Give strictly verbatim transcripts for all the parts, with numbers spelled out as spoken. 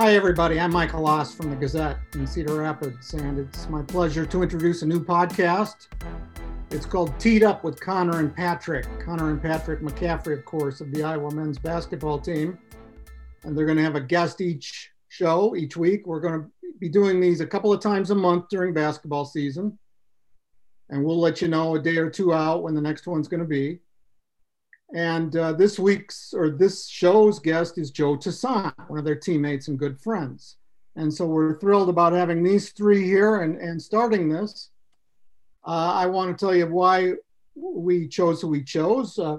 Hi, everybody. I'm Michael Loss from the Gazette in Cedar Rapids, and it's my pleasure to introduce a new podcast. It's called Teed Up with Connor and Patrick. Connor and Patrick McCaffrey, of course, of the Iowa men's basketball team. And they're going to have a guest each show, each week. We're going to be doing these a couple of times a month during basketball season. And we'll let you know a day or two out when the next one's going to be. And uh, this week's or this show's guest is Joe Toussaint, one of their teammates and good friends. And so we're thrilled about having these three here and, and starting this. Uh, I want to tell you why we chose who we chose. Uh,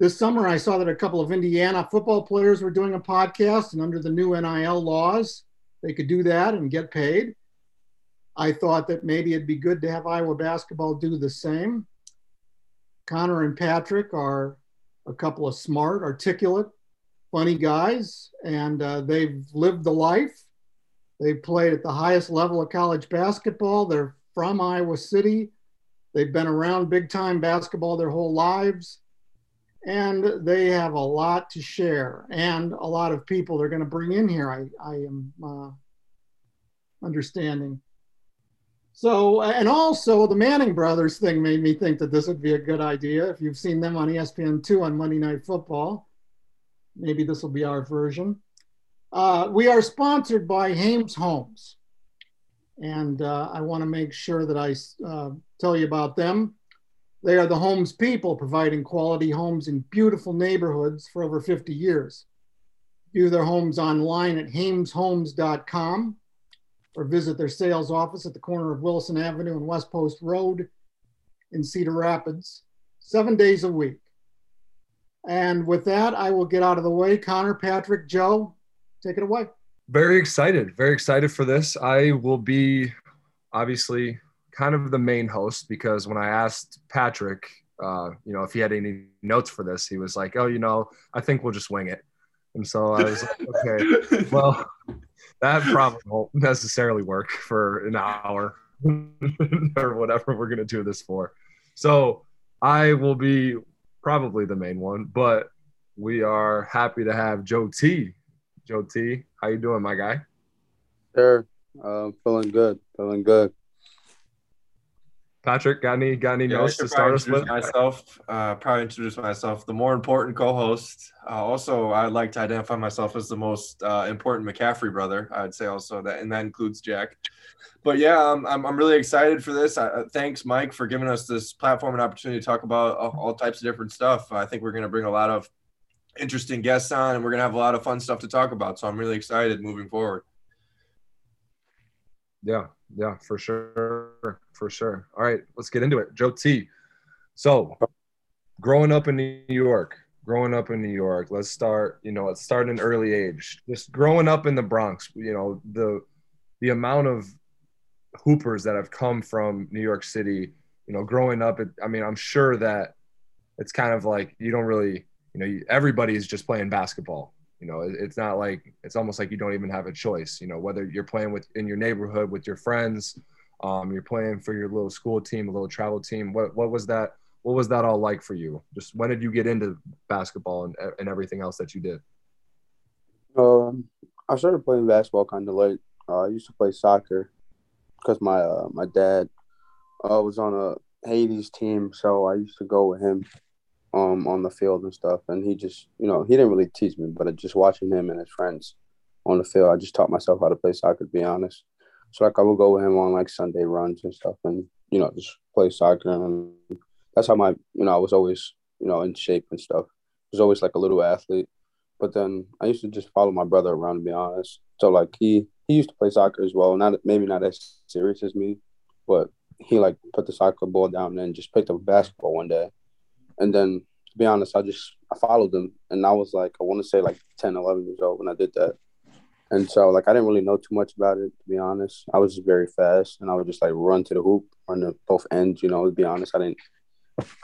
this summer, I saw that a couple of Indiana football players were doing a podcast, and under the new N I L laws, they could do that and get paid. I thought that maybe it'd be good to have Iowa basketball do the same. Connor and Patrick are a couple of smart, articulate, funny guys, and uh, they've lived the life. They've played at the highest level of college basketball. They're from Iowa City. They've been around big-time basketball their whole lives, and they have a lot to share and a lot of people they're going to bring in here, I, I am uh, understanding. So, and also the Manning brothers thing made me think that this would be a good idea. If you've seen them on E S P N two on Monday Night Football, maybe this will be our version. Uh, we are sponsored by Hames Homes. And uh, I want to make sure that I uh, tell you about them. They are the homes people, providing quality homes in beautiful neighborhoods for over fifty years. View their homes online at Hames Homes dot com. Or visit their sales office at the corner of Wilson Avenue and West Post Road in Cedar Rapids, seven days a week. And with that, I will get out of the way. Connor, Patrick, Joe, take it away. Very excited, very excited for this. I will be obviously kind of the main host, because when I asked Patrick, uh, you know, if he had any notes for this, he was like, oh, you know, I think we'll just wing it. And so I was like, okay, well, that probably won't necessarily work for an hour or whatever we're going to do this for. So I will be probably the main one, but we are happy to have Joe T. Joe T, how you doing, my guy? Sure. Uh, feeling good. Feeling good. Patrick, got any, got any yeah, notes to start us with? Myself, uh, probably introduce myself, the more important co-host. Uh, also, I'd like to identify myself as the most uh, important McCaffrey brother, I'd say also, that, and that includes Jack. But, yeah, I'm, I'm, I'm really excited for this. I, thanks, Mike, for giving us this platform and opportunity to talk about all, all types of different stuff. I think we're going to bring a lot of interesting guests on, and we're going to have a lot of fun stuff to talk about. So I'm really excited moving forward. Yeah, yeah, for sure, for sure. All right, let's get into it. Joe T. So, growing up in New York, growing up in New York, let's start, you know, let's start at an early age. Just growing up in the Bronx, you know, the the amount of hoopers that have come from New York City, you know, growing up, it, I mean, I'm sure that it's kind of like you don't really, you know, everybody's just playing basketball. You know, it's not like, it's almost like you don't even have a choice, you know, whether you're playing with in your neighborhood with your friends, um, you're playing for your little school team, a little travel team. What what was that? What was that all like for you? Just when did you get into basketball and, and everything else that you did? Um, I started playing basketball kind of late. Uh, I used to play soccer because my, uh, my dad uh, was on a Hades team. So I used to go with him um on the field and stuff, and he just, you know, he didn't really teach me, but just watching him and his friends on the field, I just taught myself how to play soccer, to be honest. So like I would go with him on like Sunday runs and stuff, and you know, just play soccer, and that's how my, you know, I was always, you know, in shape and stuff. I was always like a little athlete, but then I used to just follow my brother around, to be honest. So like he he used to play soccer as well, not maybe not as serious as me, but he like put the soccer ball down and just picked up a basketball one day. And then, to be honest, I just I followed him, and I was like, I want to say like ten, eleven years old when I did that. And so, like, I didn't really know too much about it, to be honest. I was just very fast, and I would just like run to the hoop, run to both ends. You know, to be honest, I didn't,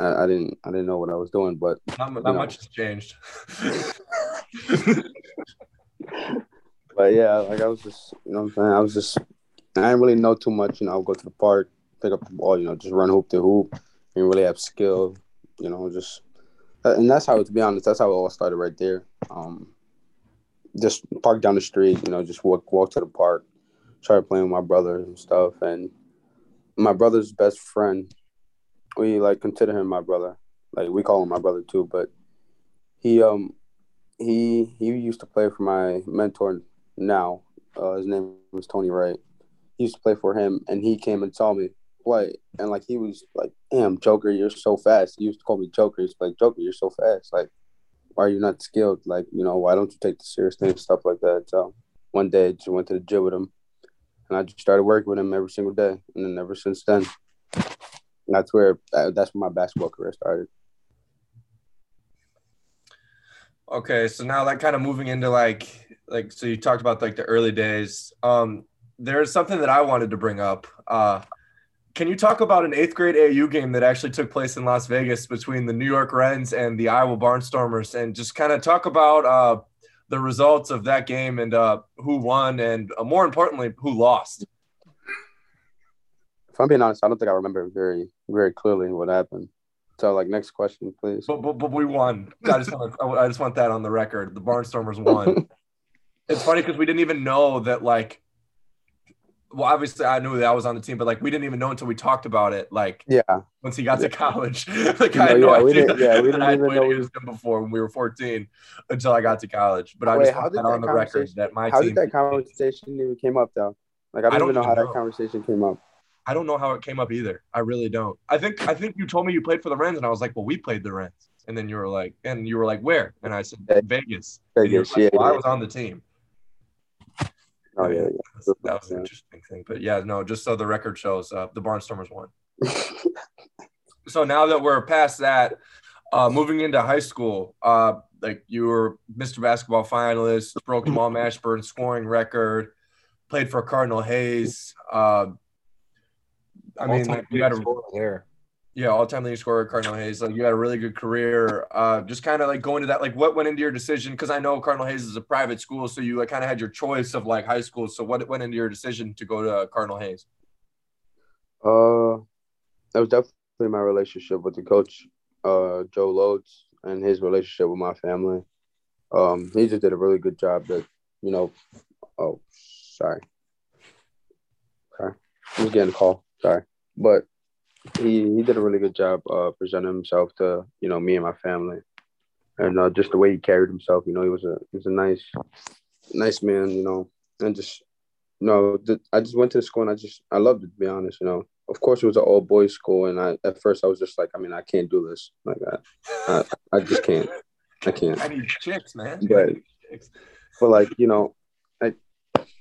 I, I didn't, I didn't know what I was doing. But not, not much has changed. But yeah, like I was just, you know, what I'm saying, I was just, I didn't really know too much. You know, I would go to the park, pick up the ball, you know, just run hoop to hoop, and really have skill. You know, just, and that's how, to be honest, that's how it all started right there. Um, just parked down the street, you know, just walk walk to the park, started playing with my brother and stuff. And my brother's best friend, we, like, consider him my brother. Like, we call him my brother, too. But he um he he used to play for my mentor now. Uh, his name was Tony Wright. He used to play for him, and he came and saw me play. And, like, he was like, damn, Joker, you're so fast. He used to call me Joker. He's like, Joker, you're so fast. Like, why are you not skilled? Like, you know, why don't you take the serious thing, stuff like that? So one day I just went to the gym with him, and I just started working with him every single day. And then ever since then, that's where that's where my basketball career started. Okay, so now that kind of moving into like like so you talked about like the early days. Um, there's something that I wanted to bring up. Uh, can you talk about an eighth grade A A U game that actually took place in Las Vegas between the New York Wrens and the Iowa Barnstormers, and just kind of talk about uh, the results of that game and uh, who won and uh, more importantly, who lost? If I'm being honest, I don't think I remember very, very clearly what happened. So, like, next question, please. But, but, but we won. I just want to, I just want that on the record. The Barnstormers won. It's funny because we didn't even know that, like, well, obviously I knew that I was on the team, but, like, we didn't even know until we talked about it, like, yeah. Once he got to college. Like, I had no idea that I had played against him before when we were fourteen until I got to college. But I just want that on the record that my team – How did that conversation even came up, though? Like, I don't even know how that conversation came up. I don't know how it came up either. I really don't. I think I think you told me you played for the Wrens, and I was like, well, we played the Wrens. And then you were like, and you were like, where? And I said, Vegas. Vegas, like, yeah. Well, I was on the team. Oh, yeah, yeah. That was an interesting thing. But, yeah, no, just so the record shows, uh, the Barnstormers won. So now that we're past that, uh, moving into high school, uh, like you were Mister Basketball finalist, broke Jamal Mashburn scoring record, played for Cardinal Hayes. Uh, I mean, like, you got a yeah, all-time leading scorer, Cardinal Hayes. Like, you had a really good career. Uh, just kind of like going to that, like, what went into your decision? Because I know Cardinal Hayes is a private school, so you like kind of had your choice of like high school. So what went into your decision to go to Cardinal Hayes? Uh, that was definitely my relationship with the coach, uh, Joe Lodes, and his relationship with my family. Um, he just did a really good job. That you know, oh, sorry, sorry, I was getting a call. Sorry, but he, he did a really good job uh, presenting himself to, you know, me and my family, and uh, just the way he carried himself. You know, he was a he was a nice, nice man. You know, and just you know, th- I just went to the school and I just I loved it. To be honest, you know, of course it was an all boys school, and I at first I was just like, I mean, I can't do this. Like I, I, I just can't. I can't. I need chicks, man. But, but like you know.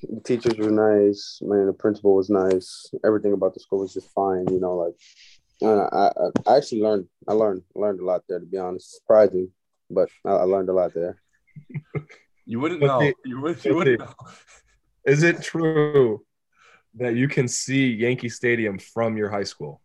The teachers were nice, man. The principal was nice. Everything about the school was just fine, you know. Like, I, I, I actually learned, I learned, learned a lot there. To be honest, surprising, but I, I learned a lot there. You wouldn't know. The, you would, you wouldn't know. Is it true that you can see Yankee Stadium from your high school?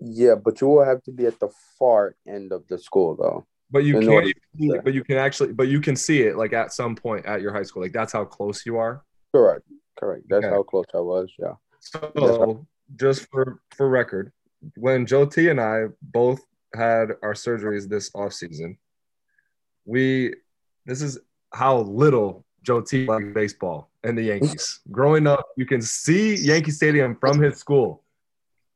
Yeah, but you will have to be at the far end of the school, though. But you can't. Even, but you can actually. But you can see it like at some point at your high school. Like that's how close you are. Correct. Correct. That's okay. How close I was. Yeah. So how- just for for record, when Joe T and I both had our surgeries this off season, we this is how little Joe T liked baseball and the Yankees. Growing up, you can see Yankee Stadium from his school.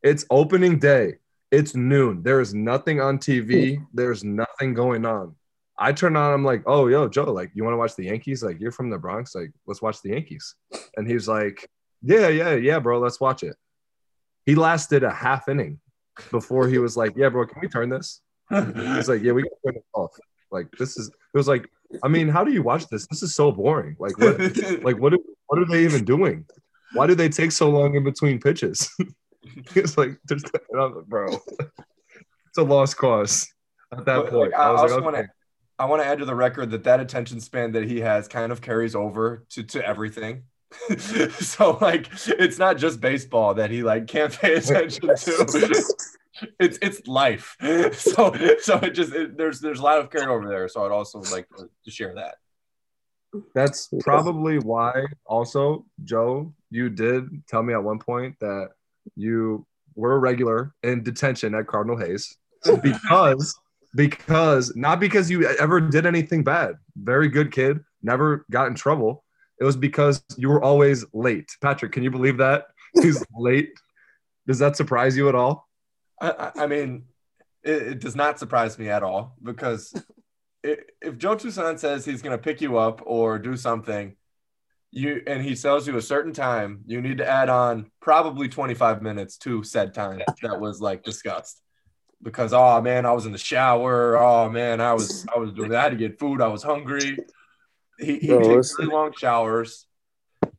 It's opening day. It's noon. There is nothing on T V. There's nothing going on. I turn on. I'm like, oh, yo, Joe, like, you want to watch the Yankees? Like, you're from the Bronx. Like, let's watch the Yankees. And he was like, yeah, yeah, yeah, bro, let's watch it. He lasted a half inning before he was like, yeah, bro, can we turn this? He's like, yeah, we can turn it off. Like, this is. It was like, I mean, how do you watch this? This is so boring. Like, what? Like, what? What are they even doing? Why do they take so long in between pitches? It's like, there's nothing, bro. It's a lost cause at that but, point. Like, I, I was also like, okay. want to, I want to add to the record that that attention span that he has kind of carries over to to everything. So like, it's not just baseball that he like can't pay attention to. It's it's life. So so it just it, there's there's a lot of carryover there. So I'd also like to share that. That's probably why. Also, Joe, you did tell me at one point that you were a regular in detention at Cardinal Hayes because because not because you ever did anything bad. Very good kid, never got in trouble. It was because you were always late. Patrick, can you believe that? He's late. Does that surprise you at all? I, I mean, it, it does not surprise me at all, because it, if Joe Toussaint says he's going to pick you up or do something, you and he tells you a certain time, you need to add on probably twenty-five minutes to said time that was like discussed. Because, oh man, I was in the shower. Oh man, I was I was doing that. I had to get food. I was hungry. He, he bro, takes really long showers.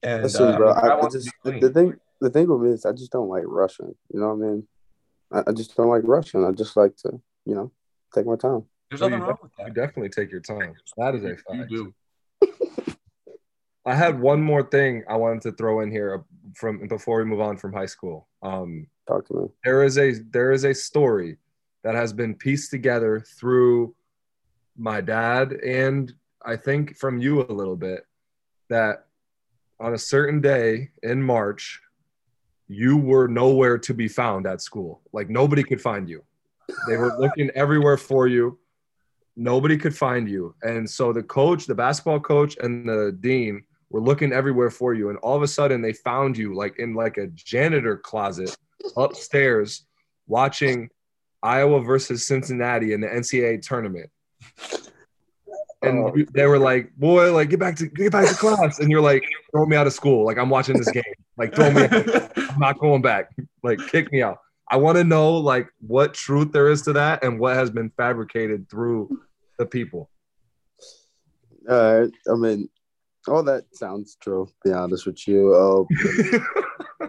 And listen, uh, bro, I, I just the thing the thing with me is I just don't like rushing. You know what I mean? I, I just don't like rushing. I just like to, you know, take my time. There's nothing so wrong with that. You definitely take your time. That is a fact. You do. I had one more thing I wanted to throw in here from before we move on from high school. Um, Talk to me. There is a there is a story that has been pieced together through my dad and I think from you a little bit, that on a certain day in March, you were nowhere to be found at school. Like, nobody could find you. They were looking everywhere for you. Nobody could find you. And so the coach, the basketball coach and the dean were looking everywhere for you. And all of a sudden they found you like in like a janitor closet upstairs watching Iowa versus Cincinnati in the N C double A tournament. And they were like, boy, like, get back to get back to class. And you're like, throw me out of school. Like, I'm watching this game. Like, throw me out. I'm not going back. Like, kick me out. I want to know, like, what truth there is to that and what has been fabricated through the people. Uh, I mean, all that sounds true, to be honest with you. Uh,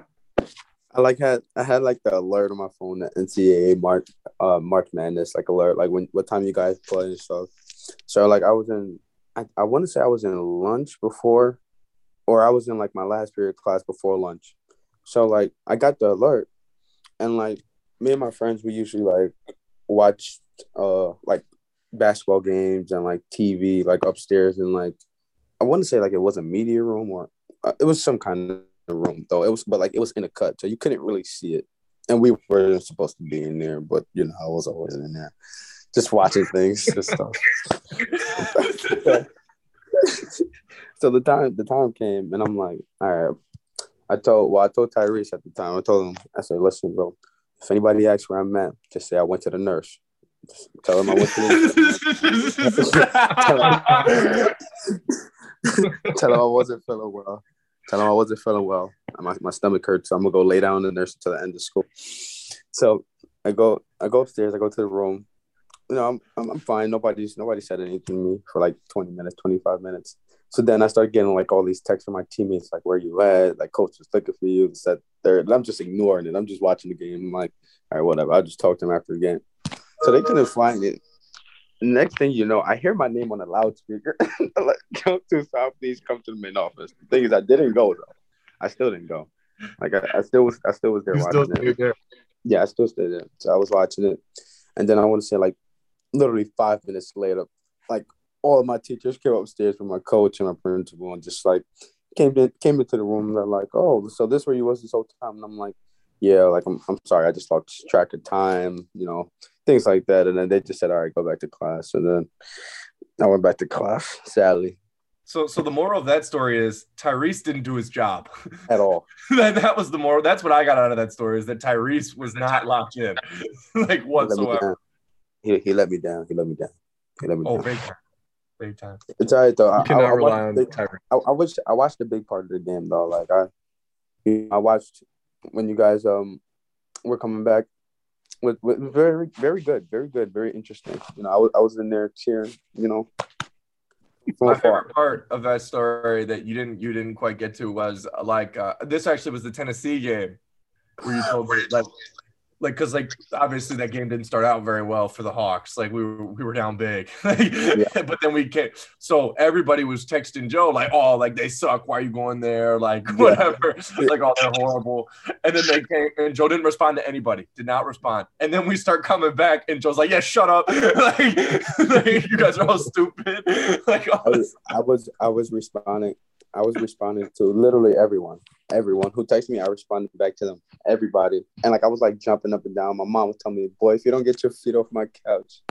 I, like, had I had, like, the alert on my phone, the N C double A March, uh, March Madness, like, alert. Like, when what time you guys play and stuff. So, like, I was in – I, I want to say I was in lunch before – or I was in, like, my last period class before lunch. So, like, I got the alert, and, like, me and my friends, we usually, like, watched, uh, like, basketball games and, like, T V, like, upstairs. And, like, I want to say, like, it was a media room or uh, – it was some kind of room, though. It was – but, like, it was in a cut, so you couldn't really see it. And we weren't supposed to be in there, but, you know, I was always in there. Just watching things, just stuff. So the time, the time came, and I'm like, all right. I told, well, I told Tyrese at the time. I told him, I said, listen, bro, if anybody asks where I'm at, just say I went to the nurse. Just tell him I went to the nurse. Tell him I wasn't feeling well. Tell him I wasn't feeling well. My my stomach hurts, so I'm gonna go lay down in the nurse until the end of school. So I go, I go upstairs. I go to the room. You know, I'm, I'm I'm fine. Nobody's nobody said anything to me for like twenty minutes, twenty-five minutes. So then I started getting like all these texts from my teammates, like, where you at? Like, coach was looking for you. Said there, and I'm just ignoring it. I'm just watching the game. I'm like, all right, whatever. I'll just talk to them after the game. So they couldn't find it. Next thing you know, I hear my name on a loudspeaker. I'm like, come to South, please come to the main office. The thing is, I didn't go though. I still didn't go. Like I, I still was I still was there you watching still it. There. Yeah, I still stayed there. So I was watching it. And then I want to say like literally five minutes later, like all of my teachers came upstairs with my coach and my principal and just like came to, came into the room. And they're like, oh, so this where you was this whole time? And I'm like, yeah, like, I'm I'm sorry. I just lost track of time, you know, things like that. And then they just said, all right, go back to class. And then I went back to class, sadly. So so the moral of that story is Tyrese didn't do his job. At all. that, that was the moral. That's what I got out of that story, is that Tyrese was not locked in, like, whatsoever. He he let me down. He let me down. He let me oh, down. Oh, big time. Big time. It's all right, though. You cannot I, I rely on big, Tyrese. I, I, wish, I watched the big part of the game, though. Like, I I watched when you guys um were coming back with, with very, very good, very good, very interesting. You know, I was, I was in there cheering, you know. My favorite part of that story that you didn't you didn't quite get to was, like, uh, this actually was the Tennessee game where you told me, like, Like, cause like obviously that game didn't start out very well for the Hawks. Like we were we were down big, like, yeah. But then we came. So everybody was texting Joe like, "Oh, like they suck. Why are you going there? Like whatever. Yeah. Like oh, they're horrible." And then they came, and Joe didn't respond to anybody. Did not respond. And then we start coming back, and Joe's like, "Yeah, shut up. Like, like you guys are all stupid." Like all I was, I was I was responding. I was responding to literally everyone. Everyone who texted me, I responded back to them. Everybody. And, like, I was, like, jumping up and down. My mom was telling me, boy, if you don't get your feet off my couch.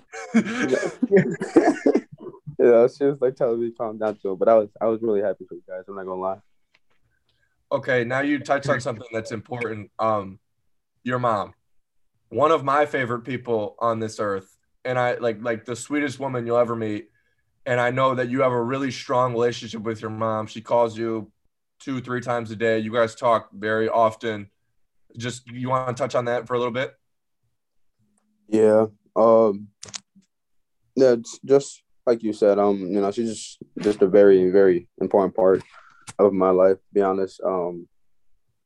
You know, she was, like, telling me calm down to it. But I was, I was really happy for you guys. I'm not going to lie. Okay, now you touched on something that's important. Um, your mom. One of my favorite people on this earth. And I, like, like the sweetest woman you'll ever meet. And I know that you have a really strong relationship with your mom. She calls you two, three times a day. You guys talk very often. Just, you want to touch on that for a little bit? Yeah. Um, yeah, just like you said, um, you know, she's just, just a very, very important part of my life, to be honest. Um,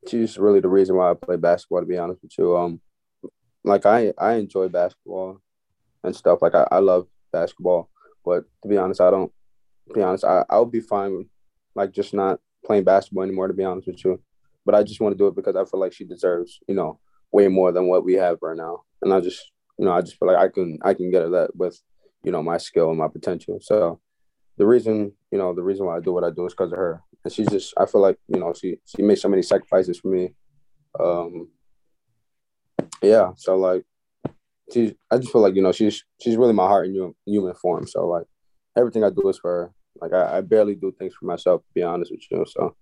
she's really the reason why I play basketball, to be honest with you. Um, like, I, I enjoy basketball and stuff. Like, I, I love basketball. But to be honest, I don't – to be honest, I, I'll be fine with, like, just not playing basketball anymore, to be honest with you. But I just want to do it because I feel like she deserves, you know, way more than what we have right now. And I just – you know, I just feel like I can I can get her that with, you know, my skill and my potential. So the reason – you know, the reason why I do what I do is because of her. And she's just – I feel like, you know, she, she made so many sacrifices for me. Um, yeah, so, like, she's, I just feel like, you know, she's she's really my heart in human form. So, like, everything I do is for her. Like, I, I barely do things for myself, to be honest with you. So,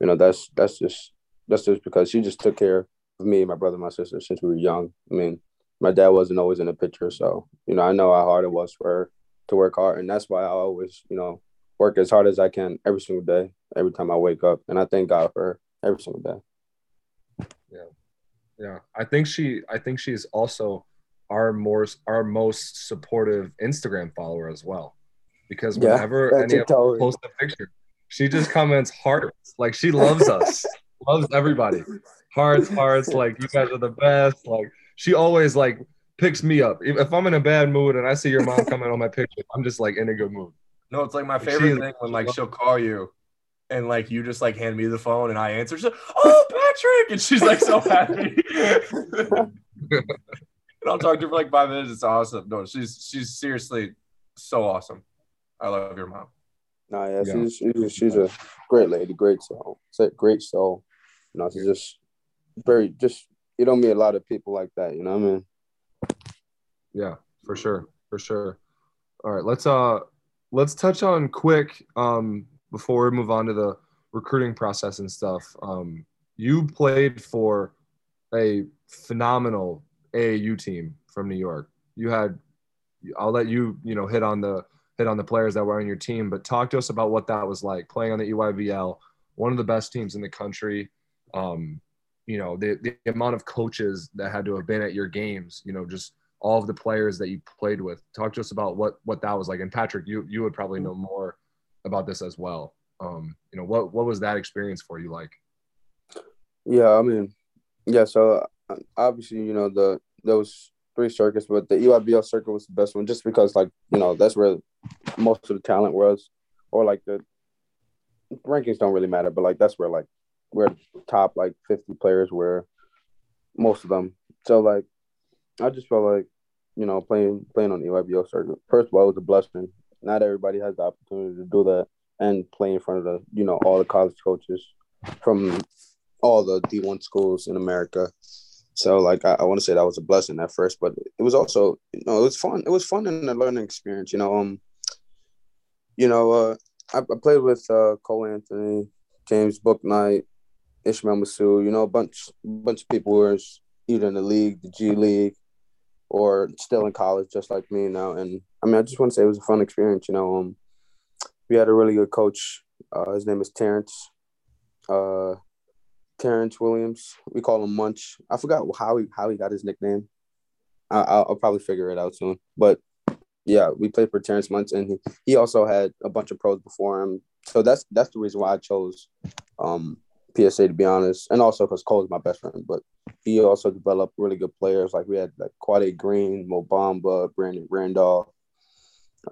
you know, that's that's just that's just because she just took care of me, my brother, my sister, since we were young. I mean, my dad wasn't always in the picture. So, you know, I know how hard it was for her to work hard. And that's why I always, you know, work as hard as I can every single day, every time I wake up. And I thank God for her every single day. Yeah. Yeah. I think she I think she's also – our more our most supportive Instagram follower as well, because whenever yeah, any of us post a picture, she just comments hearts. Like, she loves us, loves everybody. Hearts, hearts. Like, you guys are the best. Like, she always, like, picks me up. If I'm in a bad mood and I see your mom comment on my picture, I'm just, like, in a good mood. No, it's like my favorite she, thing when, like, she'll call you, and, like, you just, like, hand me the phone and I answer. She's like, "Oh, Patrick!" and she's, like, so happy. And I'll talk to her for like five minutes. It's awesome. No, she's she's seriously so awesome. I love your mom. Nah, yeah, yeah. She's, she's she's a great lady, great soul. It's a great soul. You know, she's just very just. You don't meet a lot of people like that. You know what I mean? Yeah, for sure, for sure. All right, let's uh let's touch on quick um before we move on to the recruiting process and stuff. Um, you played for a phenomenal A A U team from New York. You had, I'll let you, you know, hit on the hit on the players that were on your team, but talk to us about what that was like playing on the E Y V L, one of the best teams in the country. Um, you know, the, the amount of coaches that had to have been at your games, you know, just all of the players that you played with. Talk to us about what what that was like. And Patrick, you you would probably know more about this as well. Um, you know, what what was that experience for you like? Yeah, I mean, yeah, so obviously, you know, the those three circuits, but the E Y B L circuit was the best one just because, like, you know, that's where most of the talent was, or, like, the rankings don't really matter, but, like, that's where, like, where top, like, fifty players were, most of them. So, like, I just felt like, you know, playing playing on the E Y B L circuit, first of all, it was a blessing. Not everybody has the opportunity to do that and play in front of, the you know, all the college coaches from all the D one schools in America. So, like, I, I want to say that was a blessing at first, but it was also, you know, it was fun. It was fun and a learning experience, you know. Um, you know, uh, I, I played with uh, Cole Anthony, James Booknight, Ishmael Masou, you know, a bunch, bunch of people who were either in the league, the G League, or still in college, just like me now. And, I mean, I just want to say it was a fun experience, you know. Um, we had a really good coach. Uh, his name is Terrence. Uh Terrence Williams, we call him Munch. I forgot how he how he got his nickname. I, I'll, I'll probably figure it out soon. But yeah, we played for Terrence Munch, and he, he also had a bunch of pros before him. So that's that's the reason why I chose um, P S A, to be honest, and also because Cole is my best friend. But he also developed really good players. Like, we had like Quade Green, Mobamba, Brandon Randolph,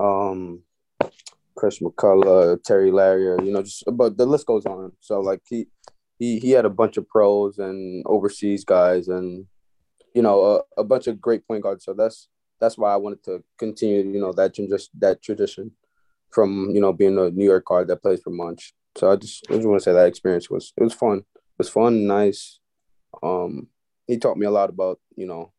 um, Chris McCullough, Terry Larrier. You know, just but the list goes on. So like he. He he had a bunch of pros and overseas guys and, you know, a, a bunch of great point guards. So that's that's why I wanted to continue, you know, that just that tradition from, you know, being a New York guard that plays for Munch So I just, I just want to say that experience was, it was fun. It was fun, nice. Um, he taught me a lot about, you know,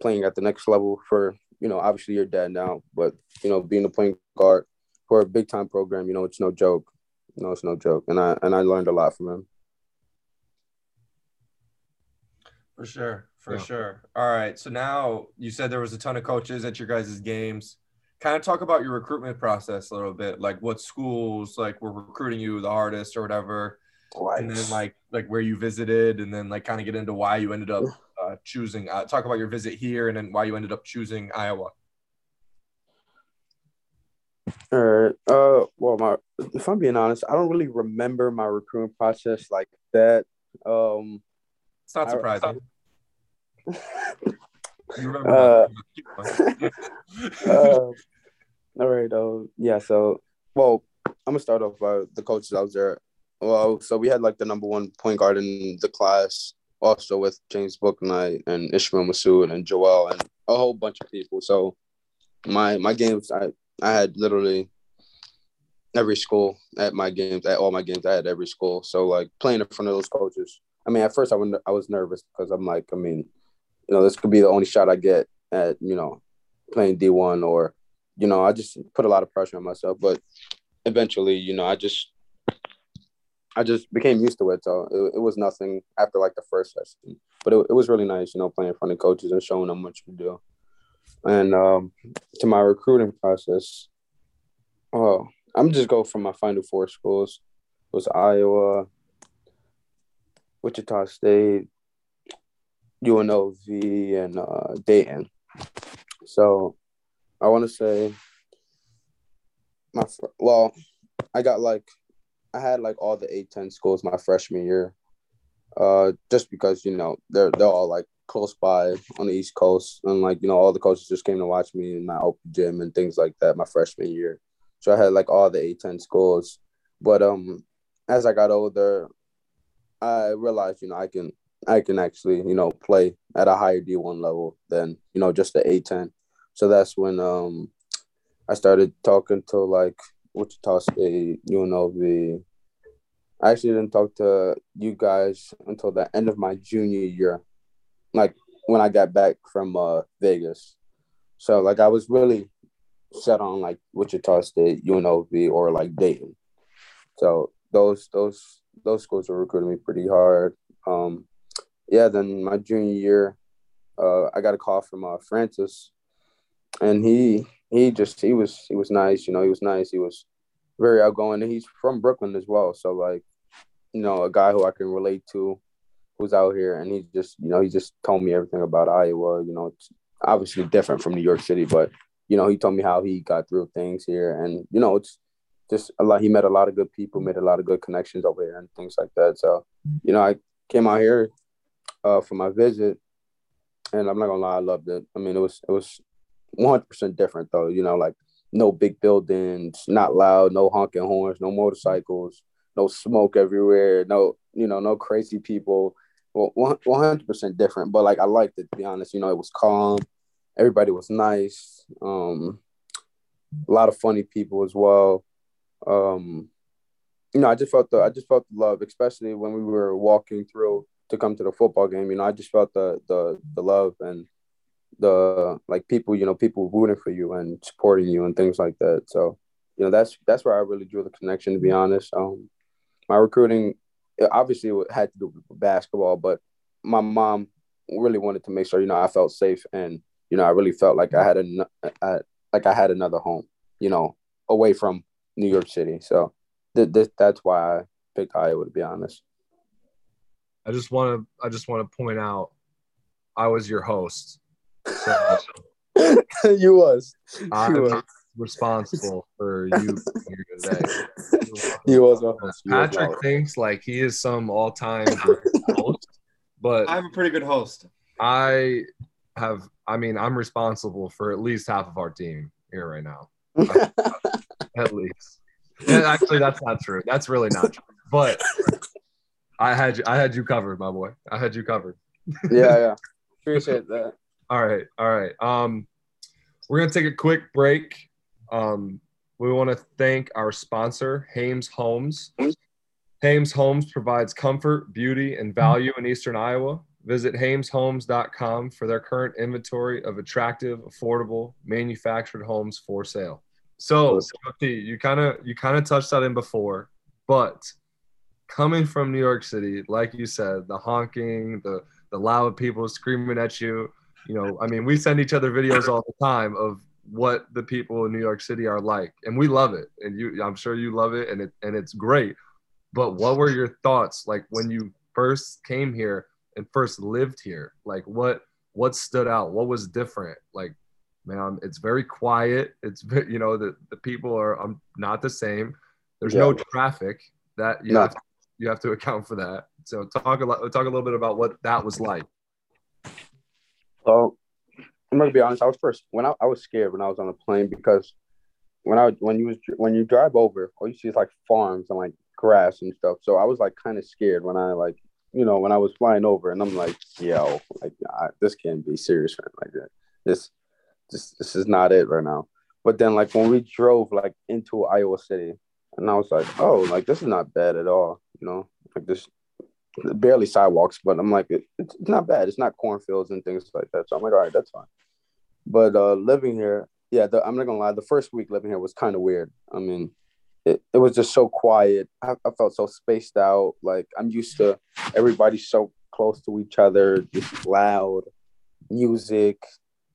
playing at the next level for, you know, obviously your dad now, but, you know, being a playing guard for a big time program, you know, it's no joke. You know, it's no joke. And I, and I learned a lot from him. For sure. For yeah. sure. All right. So now you said there was a ton of coaches at your guys' games. Kind of talk about your recruitment process a little bit, like what schools like were recruiting you the hardest or whatever, right. and then like like where you visited, and then like kind of get into why you ended up uh, choosing. Uh, talk about your visit here, and then why you ended up choosing Iowa. All right. Uh, well, my if I'm being honest, I don't really remember my recruitment process like that. Um, it's not surprising. I, you remember? Uh, uh, All right. Uh, yeah. So, well, I'm gonna start off by the coaches I was there. Well, so we had like the number one point guard in the class, also with James Booknight and Ishmael Massoud and Joel and a whole bunch of people. So, my my games, I I had literally every school at my games. At all my games, I had every school. So, like playing in front of those coaches. I mean, at first I was I was nervous because I'm like, I mean, you know, this could be the only shot I get at, you know, playing D one or. You know, I just put a lot of pressure on myself, but eventually, you know, I just, I just became used to it. So it, it was nothing after like the first session, but it, it was really nice, you know, playing in front of coaches and showing them what you can do. And um, to my recruiting process, oh, I'm just go from my final four schools. It was Iowa, Wichita State, U N L V, and uh, Dayton. So. I want to say, my fr- well, I got like, I had like all the A ten schools my freshman year, uh, just because, you know, they're they're all like close by on the East Coast, and like, you know, all the coaches just came to watch me in my open gym and things like that my freshman year. So I had like all the A ten schools, but um, as I got older, I realized, you know, I can I can actually, you know, play at a higher D one level than, you know, just the A ten. So that's when um, I started talking to, like, Wichita State, U N L V. I actually didn't talk to you guys until the end of my junior year, like, when I got back from uh, Vegas. So, like, I was really set on, like, Wichita State, U N L V, or, like, Dayton. So those those those schools were recruiting me pretty hard. Um, yeah, then my junior year, uh, I got a call from uh, Francis. And he he just he was he was nice, you know, he was nice. He was very outgoing, and he's from Brooklyn as well. So like, you know, a guy who I can relate to who's out here, and he just, you know, he just told me everything about Iowa. You know, it's obviously different from New York City, but you know, he told me how he got through things here, and you know, it's just a lot. He met a lot of good people, made a lot of good connections over here and things like that. So, you know, I came out here uh, for my visit, and I'm not gonna lie, I loved it. I mean, it was it was one hundred percent different, though, you know, like no big buildings, not loud, no honking horns, no motorcycles, no smoke everywhere, no, you know, no crazy people. Well, one hundred percent different, but like I liked it, to be honest. You know, it was calm, everybody was nice, um, a lot of funny people as well. Um, you know, I just felt the, I just felt the love, especially when we were walking through to come to the football game. You know, I just felt the the the love and. The like people, you know, people rooting for you and supporting you and things like that. So, you know, that's that's where I really drew the connection, to be honest. Um, my recruiting obviously had to do with basketball, but my mom really wanted to make sure, you know, I felt safe, and you know, I really felt like I had an I, like I had another home, you know, away from New York City. So, th- th- that's why I picked Iowa, to be honest. I just want to I just want to point out, I was your host. So, you was. I'm you was. responsible for you here today. He was. Patrick was thinks like he is some all-time host, but I'm a pretty good host. I have. I mean, I'm responsible for at least half of our team here right now. At least. And actually, that's not true. That's really not true. But I had you. I had you covered, my boy. I had you covered. Yeah, yeah. Appreciate that. All right, all right. Um, we're going to take a quick break. Um, we want to thank our sponsor, Hames Homes. Hames Homes provides comfort, beauty, and value in Eastern Iowa. Visit Hames Homes dot com for their current inventory of attractive, affordable, manufactured homes for sale. So, you kind of you kind of touched that in before, but coming from New York City, like you said, the honking, the the loud people screaming at you, you know, I mean, we send each other videos all the time of what the people in New York City are like, and we love it, and you, I'm sure you love it, and it and it's great. But what were your thoughts like when you first came here and first lived here? Like what what stood out? What was different? Like, man, it's very quiet. It's, you know, the, the people are um, not the same. There's yeah. no traffic that you no. have to, you have to account for that. So talk a lot, talk a little bit about what that was like. Well, I'm gonna be honest. I was first when I, I was scared when I was on a plane because when I when you was when you drive over, all you see is like farms and like grass and stuff. So I was like kind of scared when I like you know when I was flying over, and I'm like, yo, like nah, this can't be serious right like that. This. This, this is not it right now. But then, like, when we drove, like, into Iowa City, and I was like, oh, like, this is not bad at all, you know? Like, this barely sidewalks, but I'm like, it, it's not bad. It's not cornfields and things like that. So I'm like, all right, that's fine. But uh, living here, yeah, the, I'm not going to lie. The first week living here was kind of weird. I mean, it, it was just so quiet. I, I felt so spaced out. Like, I'm used to everybody so close to each other, just loud, music,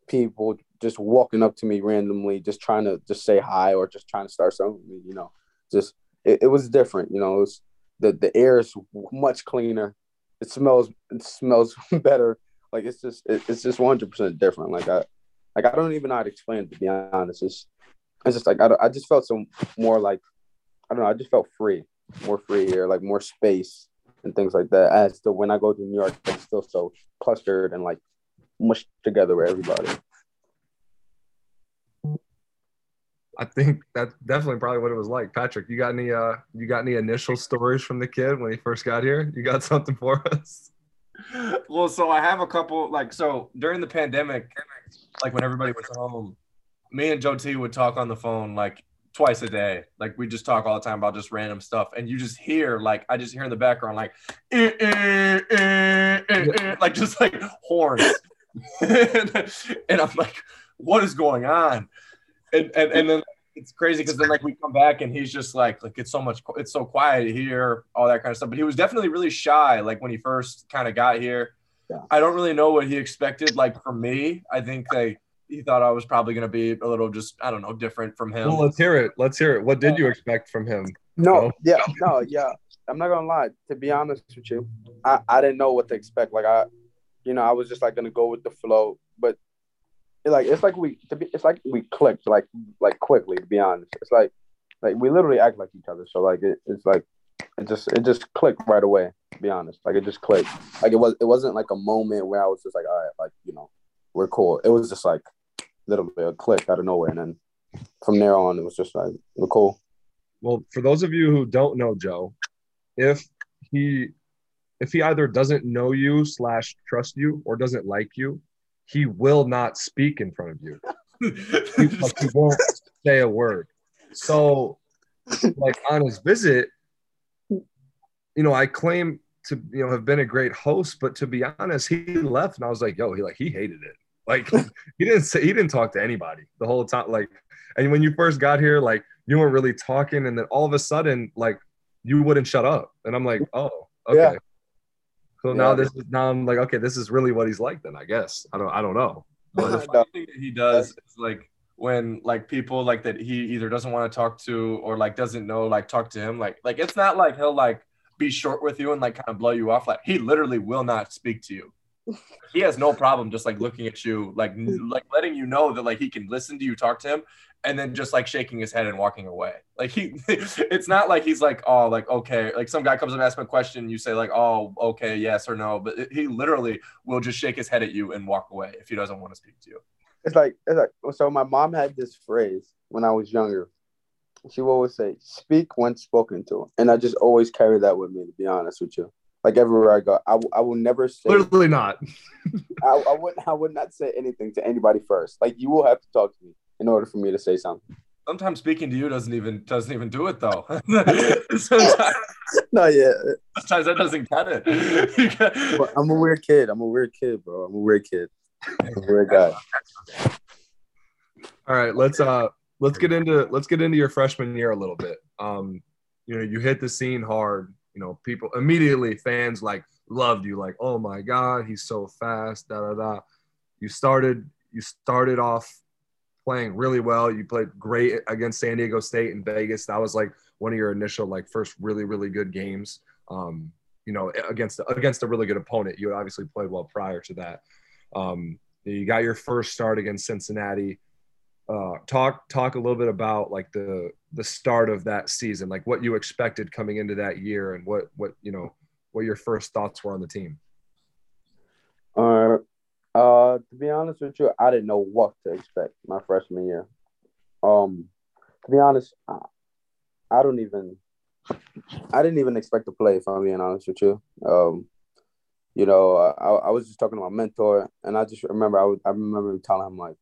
people just walking up to me randomly, just trying to just say hi or just trying to start something, you know, just, it, it was different. You know, it was the, the air is much cleaner. It smells, it smells better. Like, it's just, it, it's just one hundred percent different. Like I, like, I don't even know how to explain it, to be honest. It's just, it's just like, I, I just felt so more like, I don't know. I just felt free, more free here, like more space and things like that. As to when I go to New York, it's still so clustered and like mushed together with everybody. I think that's definitely probably what it was like. Patrick, you got any uh, you got any initial stories from the kid when he first got here? You got something for us? Well, so I have a couple. Like, so during the pandemic, like when everybody was home, me and Joe T would talk on the phone like twice a day. Like, we just talk all the time about just random stuff, and you just hear like I just hear in the background like eh, eh, eh, eh, eh, like just like horns, and I'm like, what is going on? And, and and then it's crazy because then like we come back and he's just like like it's so much it's so quiet here, all that kind of stuff. But he was definitely really shy like when he first kind of got here. Yeah. I don't really know what he expected like from me. I think like he thought I was probably gonna be a little just I don't know different from him. Well, let's hear it. Let's hear it. What did you expect from him? No, yeah, no, yeah. I'm not gonna lie. To be honest with you, I I didn't know what to expect. Like I, you know, I was just like gonna go with the flow, but. Like it's like we to be, it's like we clicked like like quickly, to be honest. It's like like we literally act like each other. So like it, it's like it just it just clicked right away, to be honest. Like it just clicked. Like it was it wasn't like a moment where I was just like, all right, like, you know, we're cool. It was just like literally a click out of nowhere. And then from there on it was just like we're cool. Well, for those of you who don't know Joe, if he if he either doesn't know you slash trust you or doesn't like you, he will not speak in front of you. He, he won't say a word. So, like, on his visit, you know, I claim to, you know, have been a great host, but to be honest, he left and I was like, yo, he like, he hated it. Like, he didn't say, he didn't talk to anybody the whole time. Like, and when you first got here, like, you weren't really talking. And then all of a sudden, like, you wouldn't shut up. And I'm like, oh, okay. Yeah. So now yeah. this is now I'm like, okay, this is really what he's like then, I guess. I don't I don't know. But the funny thing that he does is like when like people like that he either doesn't want to talk to or like doesn't know, like talk to him. Like like it's not like he'll like be short with you and like kind of blow you off. Like he literally will not speak to you. He has no problem just like looking at you, like like letting you know that like he can listen to you talk to him, and then just like shaking his head and walking away. Like he, it's not like he's like, oh, like, okay. Like some guy comes up and asks me a question. You say like, oh, okay, yes or no. But it, he literally will just shake his head at you and walk away if he doesn't want to speak to you. It's like, it's like, so my mom had this phrase when I was younger. She would always say, speak when spoken to. And I just always carry that with me, to be honest with you. Like everywhere I go, I, w- I will never say. Literally not. I, I wouldn't. I would not say anything to anybody first. Like you will have to talk to me in order for me to say something. sometimes speaking to you doesn't even doesn't even do it though. sometimes, Not yet. Sometimes that doesn't cut it. But I'm a weird kid. I'm a weird kid, bro. I'm a weird kid. I'm a weird guy. All right, let's uh let's get into let's get into your freshman year a little bit. Um, you know, you hit the scene hard. You know, people immediately fans like loved you, like, oh my God, he's so fast, da da da. You started you started off playing really well. You played great against San Diego State in Vegas. That was like one of your initial like first really, really good games. Um, you know, against against a really good opponent. You had obviously played well prior to that. Um, you got your first start against Cincinnati. Uh, talk talk a little bit about like the the start of that season, like what you expected coming into that year, and what what you know what your first thoughts were on the team. Uh, uh, to be honest with you, I didn't know what to expect my freshman year. Um, to be honest, I, I don't even I didn't even expect to play, if I'm being honest with you. Um, you know, I I was just talking to my mentor, and I just remember I was, I remember telling him like,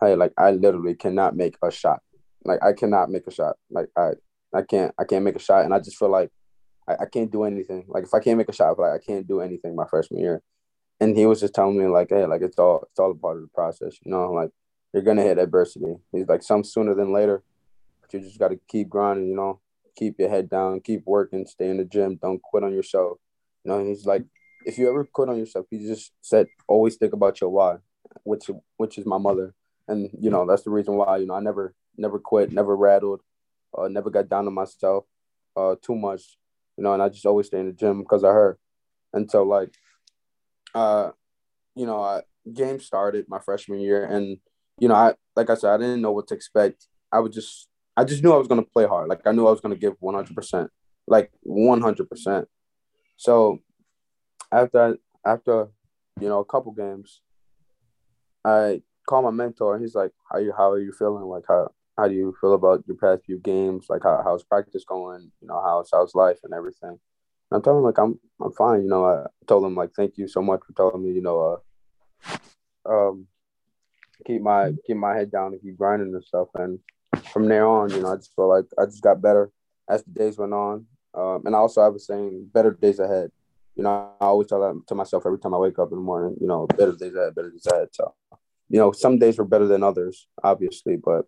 hey, like, I literally cannot make a shot. Like, I cannot make a shot. Like, I I can't I can't make a shot. And I just feel like I, I can't do anything. Like, if I can't make a shot, like, I can't do anything my freshman year. And he was just telling me, like, hey, like, it's all it's all a part of the process. You know, like, you're going to hit adversity. He's like, some sooner than later. But you just got to keep grinding, you know. Keep your head down. Keep working. Stay in the gym. Don't quit on yourself. You know, and he's like, if you ever quit on yourself, he just said, always think about your why, which which is my mother. And, you know, that's the reason why, you know, I never, never quit, never rattled, uh, never got down on myself uh, too much, you know, and I just always stay in the gym because of her. And so, like, uh, you know, I, game started my freshman year and, you know, I like I said, I didn't know what to expect. I would just, I just knew I was going to play hard. Like, I knew I was going to give one hundred percent, like one hundred percent. So after, after, you know, a couple games, I call my mentor, and he's like, "How you? How are you feeling? Like, how how do you feel about your past few games? Like, how how's practice going? You know, how's how's life and everything?" And I'm telling him like, "I'm I'm fine." You know, I told him like, "Thank you so much for telling me." You know, uh, um, keep my keep my head down and keep grinding and stuff. And from there on, you know, I just feel like I just got better as the days went on. Um, and I also have a saying, "Better days ahead." You know, I always tell that to myself every time I wake up in the morning. You know, better days ahead, better days ahead. So. You know, some days were better than others, obviously, but,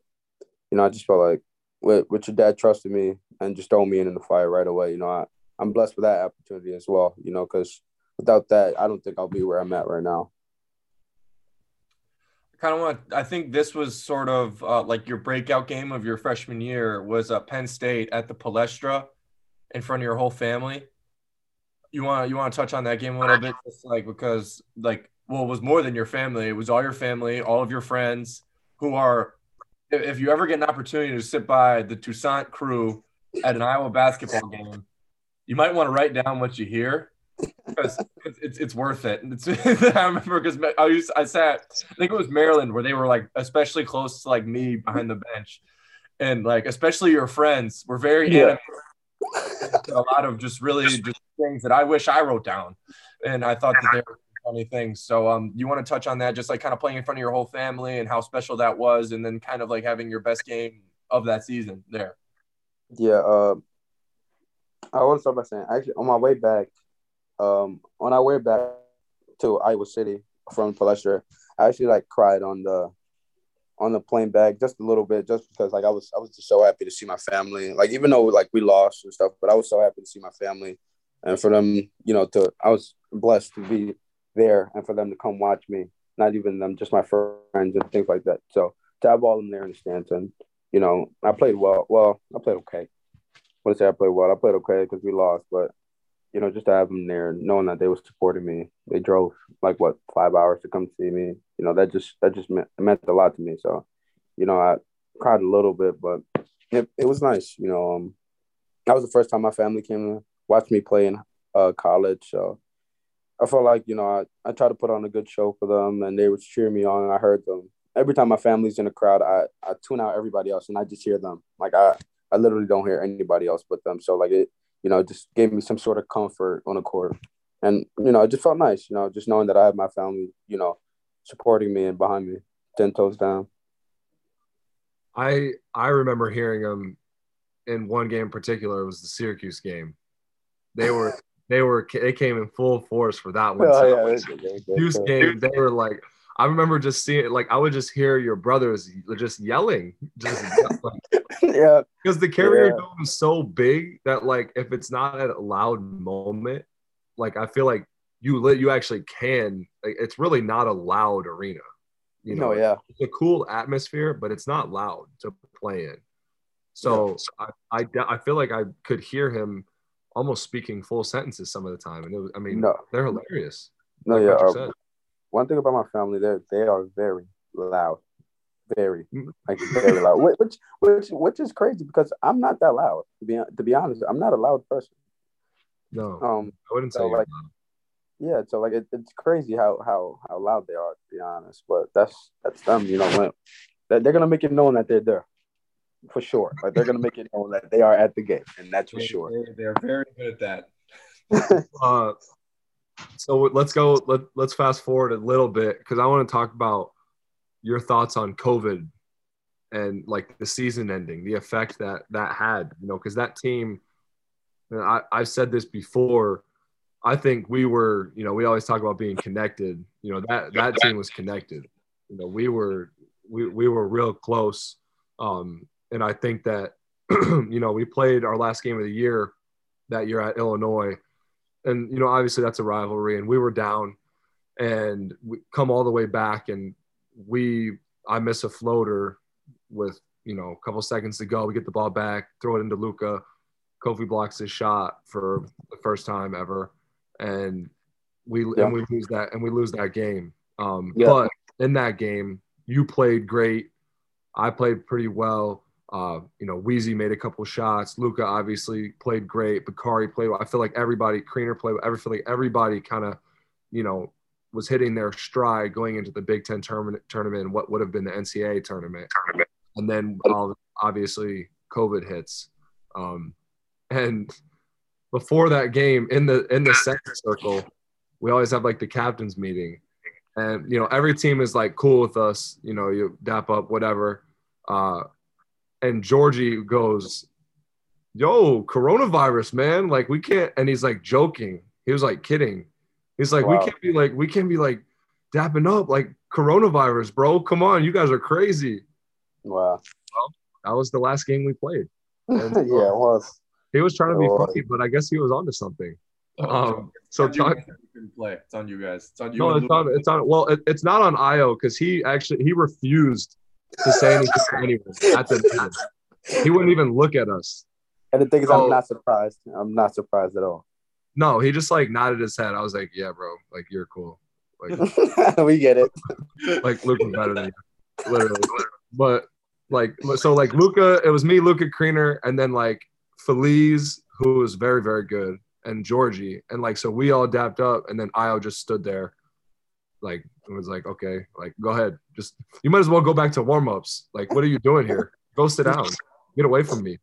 you know, I just felt like with, with your dad trusted me and just throwing me in, in the fire right away. You know, I, I'm blessed with that opportunity as well, you know, because without that, I don't think I'll be where I'm at right now. I kind of want to, I think this was sort of uh, like your breakout game of your freshman year was uh, Penn State at the Palestra in front of your whole family. You want you want to touch on that game a little bit, just like because, like, well, it was more than your family. It was all your family, all of your friends who are – if you ever get an opportunity to sit by the Toussaint crew at an Iowa basketball game, you might want to write down what you hear because it's, it's, it's worth it. It's, I remember because I, used, I sat – I think it was Maryland where they were, like, especially close to, like, me behind the bench. And, like, especially your friends were very yeah. animated. A lot of just really just things that I wish I wrote down. And I thought that they were – funny things. So um you want to touch on that, just like kind of playing in front of your whole family and how special that was, and then kind of like having your best game of that season there? Yeah, uh, I want to start by saying actually on my way back, um on our way back to Iowa City from Palestra, I actually like cried on the on the plane back just a little bit, just because like I was I was just so happy to see my family. Like even though like we lost and stuff, but I was so happy to see my family and for them, you know, to I was blessed to be there and for them to come watch me, not even them, just my friends and things like that. So to have all them there in the stands, and you know, I played well. Well, I played okay. I want to say I played well. I played okay because we lost, but you know, just to have them there, knowing that they were supporting me, they drove like what five hours to come see me. You know, that just that just meant, meant a lot to me. So, you know, I cried a little bit, but it it was nice. You know, um, that was the first time my family came to watch me play in uh, college. So. I felt like, you know, I, I tried to put on a good show for them and they would cheer me on. And I heard them. Every time my family's in a crowd, I, I tune out everybody else and I just hear them. Like, I, I literally don't hear anybody else but them. So, like, it, you know, just gave me some sort of comfort on the court. And, you know, it just felt nice, you know, just knowing that I have my family, you know, supporting me and behind me, ten toes down. I I remember hearing them in one game in particular. It was the Syracuse game. They were they were they came in full force for that one. Oh, yeah, Syracuse game. They were like, I remember just seeing it. Like I would just hear your brothers just yelling, just yelling. Yeah, because the Carrier Dome yeah. is so big that like if it's not at a loud moment, like I feel like you lit you actually can. Like, it's really not a loud arena. You know, oh, yeah. It's a cool atmosphere, but it's not loud to play in. So yeah. I, I, I feel like I could hear him almost speaking full sentences some of the time. And it was, I mean, no. they're hilarious. No, like yeah. Uh, one thing about my family, they they are very loud, very like very loud. Which which which is crazy because I'm not that loud. To be to be honest, I'm not a loud person. No, um, I wouldn't so say like. Loud. Yeah, so like it, it's crazy how, how how loud they are, to be honest. But that's that's them, you know. When, that they're gonna make it known that they're there, for sure. Like they're gonna make it known that they are at the game, and that's for they, sure. They, they're very good at that. uh, so let's go. Let let's fast forward a little bit because I want to talk about your thoughts on COVID and like the season ending, the effect that that had. You know, because that team, and I I've said this before. I think we were, you know, we always talk about being connected. You know, that that team was connected. You know, we were we we were real close. Um, and I think that, you know, we played our last game of the year that year at Illinois. And, you know, obviously that's a rivalry. And we were down and we come all the way back. And we – I miss a floater with, you know, a couple seconds to go. We get the ball back, throw it into Luka. Kofi blocks his shot for the first time ever. And we yeah. and we lose that and we lose that game. Um, yeah. But in that game, you played great. I played pretty well. Uh, you know, Weezy made a couple shots. Luka obviously played great. Bakari played well. I feel like everybody, Creener played well. I feel like everybody kind of, you know, was hitting their stride going into the Big Ten tournament, tournament and what would have been the N C double A tournament. tournament. And then obviously COVID hits. Um, and – Before that game, in the in the center circle, we always have like the captain's meeting, and you know every team is like cool with us. You know, you dap up, whatever. Uh, and Georgie goes, "Yo, coronavirus, man! Like we can't." And he's like joking. He was like kidding. He's like, wow. "We can't be like we can't be like dapping up like coronavirus, bro. Come on, you guys are crazy." Wow. Well, that was the last game we played. And, yeah, it was. He was trying to be funny, but I guess he was onto something. Um, so talk, play. It's on you guys. It's on you. No, it's on, it's on. Well, it, it's not on Io because he actually he refused to say anything to anyone at the time. He wouldn't even look at us. And the thing is, so, I'm not surprised. I'm not surprised at all. No, he just like nodded his head. I was like, "Yeah, bro. Like you're cool. Like we get it. Like Luka's better than you, literally." But like, so like Luka, it was me, Luka, Creener, and then like. Feliz, who was very, very good, and Georgie. And, like, so we all dapped up, and then Io just stood there, like, and was like, okay, like, go ahead. Just – you might as well go back to warm-ups. Like, what are you doing here? Go sit down. Get away from me.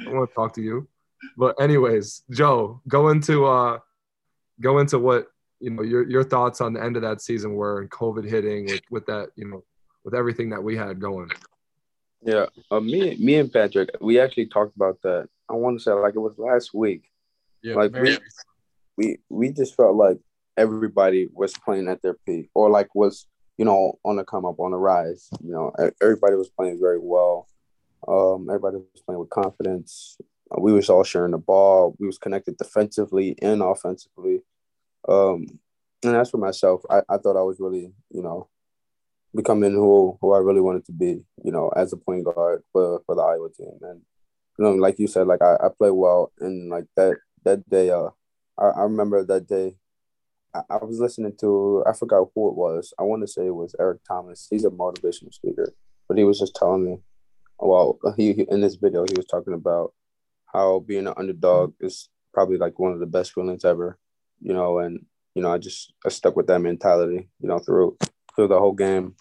I don't want to talk to you. But anyways, Joe, go into uh, go into what, you know, your your thoughts on the end of that season were and COVID hitting with, with that, you know, with everything that we had going. Yeah, uh, me, me and Patrick, we actually talked about that. I want to say like it was last week. Yeah, like we, we we just felt like everybody was playing at their peak or like was, you know, on the come up, on the rise. You know, everybody was playing very well. Um, everybody was playing with confidence. We was all sharing the ball. We was connected defensively and offensively. Um, and as for myself, I, I thought I was really, you know, becoming who who I really wanted to be, you know, as a point guard for, for the Iowa team. And you know, like you said, like I, I play well, and like that that day, uh, I, I remember that day, I, I was listening to, I forgot who it was. I want to say it was Eric Thomas. He's a motivational speaker, but he was just telling me, well, he, he in this video he was talking about how being an underdog is probably like one of the best feelings ever, you know. And you know, I just I stuck with that mentality, you know, through through the whole game,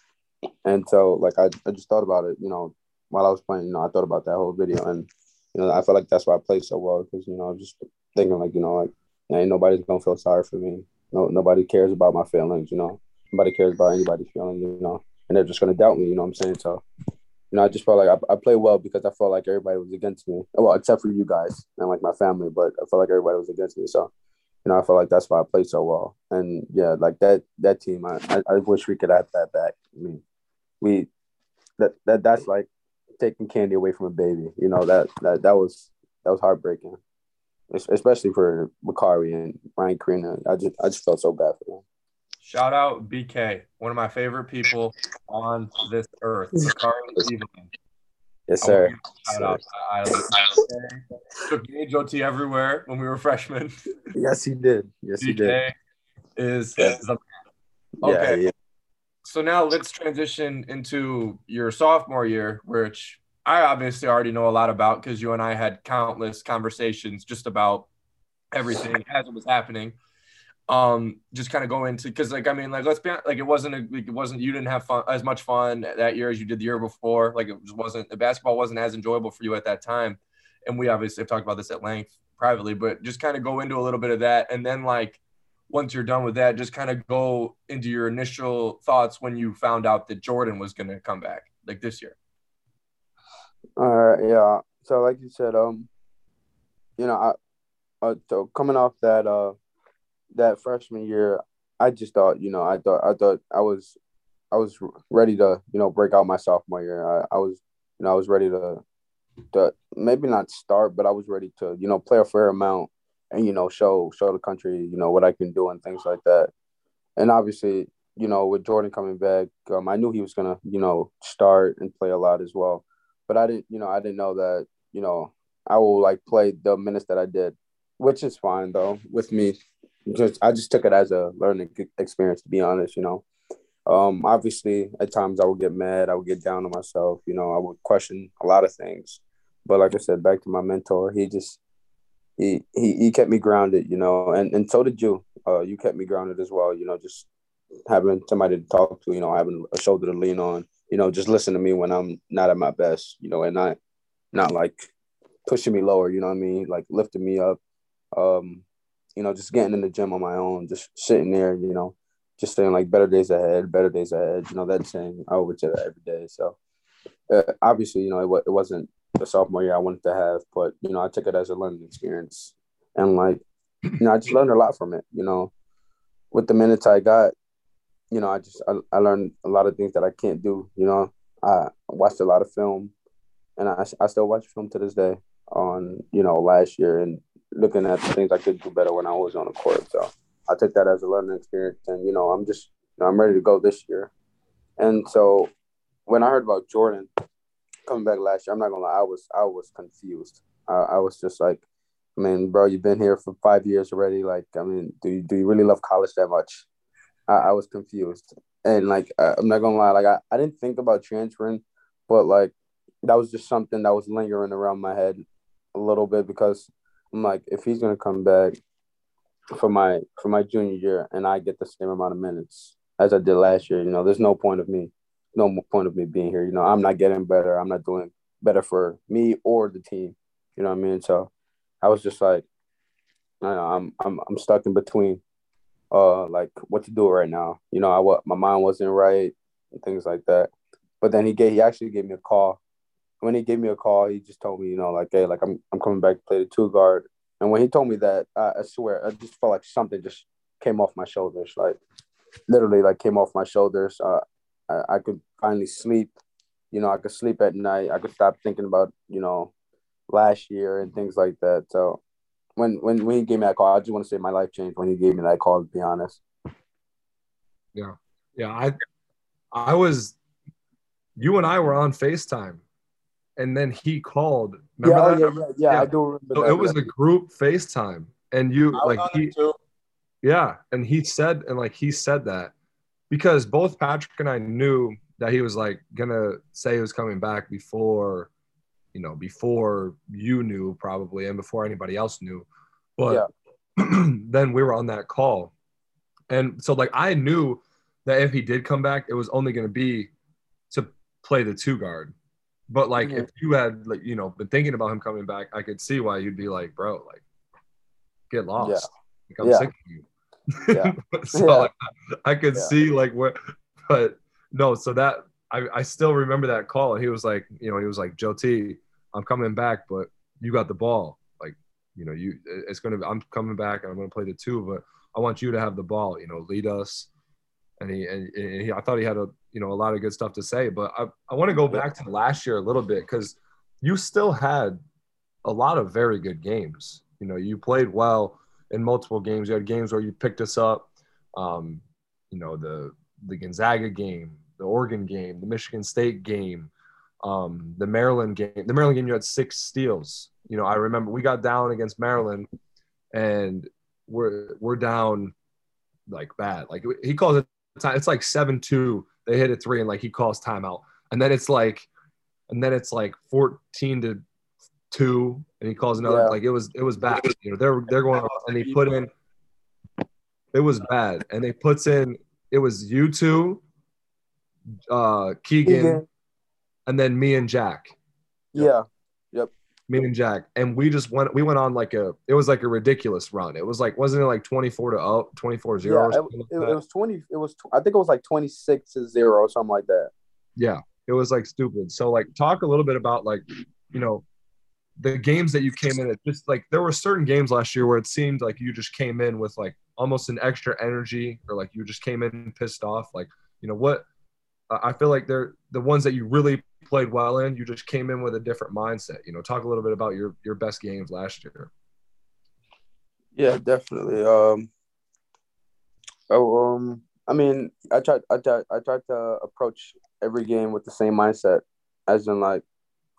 and so like I I just thought about it, you know, while I was playing, you know, I thought about that whole video and. You know, I feel like that's why I played so well because, you know, I'm just thinking like, you know, like, ain't nobody's going to feel sorry for me. No, nobody cares about my feelings, you know. Nobody cares about anybody's feelings, you know. And they're just going to doubt me, you know what I'm saying? So, you you know, I just felt like I, I played well because I felt like everybody was against me. Well, except for you guys and like my family, but I felt like everybody was against me. So, you know, I felt like that's why I played so well. And yeah, like that that team, I, I, I wish we could have that back. I mean, we that that that's like taking candy away from a baby. You know, that that that was that was heartbreaking, especially for Macari and Ryan Carina. I just I just felt so bad for them. Shout out B K, one of my favorite people on this earth. Yes, sir. Shout out to Iowa. Took J O T everywhere when we were freshmen. Yes, he did. Yes, B K he did. Is yeah. the man. Okay. Yeah, yeah. So now let's transition into your sophomore year, which I obviously already know a lot about because you and I had countless conversations just about everything as it was happening. Um, just kind of go into because, like, I mean, like, let's be like, it wasn't a, like, it wasn't you didn't have fun as much fun that year as you did the year before. Like, it just wasn't the basketball wasn't as enjoyable for you at that time, and we obviously have talked about this at length privately. But just kind of go into a little bit of that, and then like once you're done with that, just kind of go into your initial thoughts when you found out that Jordan was going to come back like this year. All right, yeah. So like you said, um, you know, I uh, so coming off that uh. that freshman year, I just thought, you know, I thought, I thought I was, I was ready to, you know, break out my sophomore year. I, I was, you know, I was ready to, to maybe not start, but I was ready to, you know, play a fair amount and, you know, show, show the country, you know, what I can do and things like that. And obviously, you know, with Jordan coming back, um, I knew he was going to, you know, start and play a lot as well, but I didn't, you know, I didn't know that, you know, I will like play the minutes that I did, which is fine though with me. Just I just took it as a learning experience, to be honest, you know. Um, obviously, at times I would get mad. I would get down on myself. You know, I would question a lot of things. But like I said, back to my mentor, he just he he, he kept me grounded, you know, and, and so did you. Uh, you kept me grounded as well, you know, just having somebody to talk to, you know, having a shoulder to lean on, you know, just listen to me when I'm not at my best, you know, and not, not like pushing me lower, you know what I mean, like lifting me up. Um You know, just getting in the gym on my own, just sitting there, you know, just saying like better days ahead, better days ahead. You know, that saying, I would say that every day. So uh, obviously, you know, it, it wasn't the sophomore year I wanted to have, but, you know, I took it as a learning experience. And like, you know, I just learned a lot from it. You know, with the minutes I got, you know, I just, I, I learned a lot of things that I can't do. You know, I watched a lot of film and I, I still watch film to this day on, you know, last year and looking at the things I could do better when I was on the court. So I took that as a learning experience. And, you know, I'm just, you know, I'm ready to go this year. And so when I heard about Jordan coming back last year, I'm not going to lie, I was, I was confused. Uh, I was just like, I mean, bro, you've been here for five years already. Like, I mean, do you, do you really love college that much? I, I was confused. And like, uh, I'm not going to lie, like I, I didn't think about transferring, but like, that was just something that was lingering around my head a little bit because I'm like, if he's gonna come back for my for my junior year and I get the same amount of minutes as I did last year, you know, there's no point of me, no point of me being here. You know, I'm not getting better. I'm not doing better for me or the team. You know what I mean? So I was just like, I don't know, I'm I'm I'm stuck in between, uh, like what to do right now. You know, I what my mind wasn't right and things like that. But then he gave he actually gave me a call. When he gave me a call, he just told me, you know, like, hey, like, I'm I'm coming back to play the two guard. And when he told me that, I, I swear, I just felt like something just came off my shoulders, like literally like came off my shoulders. Uh, I, I could finally sleep, you know, I could sleep at night. I could stop thinking about, you know, last year and things like that. So when, when, when he gave me that call, I just want to say my life changed when he gave me that call, to be honest. Yeah. Yeah. I, I was, you and I were on FaceTime. And then he called. Remember yeah, that? Oh, yeah, yeah, yeah, I do remember so that. It was a group FaceTime. And you, like, he, yeah. And he said, and like, he said that because both Patrick and I knew that he was like going to say he was coming back before, you know, before you knew probably and before anybody else knew. But yeah. Then we were on that call. And so, like, I knew that if he did come back, it was only going to be to play the two guard. But, like, mm-hmm. if you had, like, you know, been thinking about him coming back, I could see why you'd be like, bro, like, get lost. Yeah. Like, I'm yeah. sick of you. Yeah. so, yeah. Like, I could yeah. see, like, what – but, no, so that – I, I still remember that call. He was like, you know, he was like, Joe T, I'm coming back, but you got the ball. Like, you know, you it's going to, I'm coming back and I'm going to play the two, but I want you to have the ball, you know, lead us. And he, and, and he, I thought he had a, you know, a lot of good stuff to say, but I, I want to go back to last year a little bit, because you still had a lot of very good games. You know, you played well in multiple games. You had games where you picked us up, um, you know, the, the Gonzaga game, the Oregon game, the Michigan State game, um, the Maryland game. The Maryland game, you had six steals. You know, I remember we got down against Maryland, and we're we're down like bad. Like he calls it, it's like seven two. They hit a three, and like he calls timeout, and then it's like, and then it's like fourteen to two, and he calls another. Yeah. Like it was it was bad. You know, they're they're going, and he put in. It was bad, and they puts in. It was you two, uh, Keegan, Keegan, and then me and Jack. Yeah. Yep. Me and Jack. And we just went, we went on like a, it was like a ridiculous run. It was like, wasn't it like twenty-four to oh, twenty-four zero? Yeah, it, like it, it was twenty, it was, I think it was like twenty-six to zero or something like that. Yeah. It was like stupid. So like, talk a little bit about like, you know, the games that you came in at. Just like, there were certain games last year where it seemed like you just came in with like almost an extra energy, or like you just came in pissed off. Like, you know what, I feel like they're the ones that you really played well in, you just came in with a different mindset. You know, talk a little bit about your, your best games last year. Yeah, definitely. Um, oh, um, I mean, I tried, I tried, I tried to approach every game with the same mindset, as in like,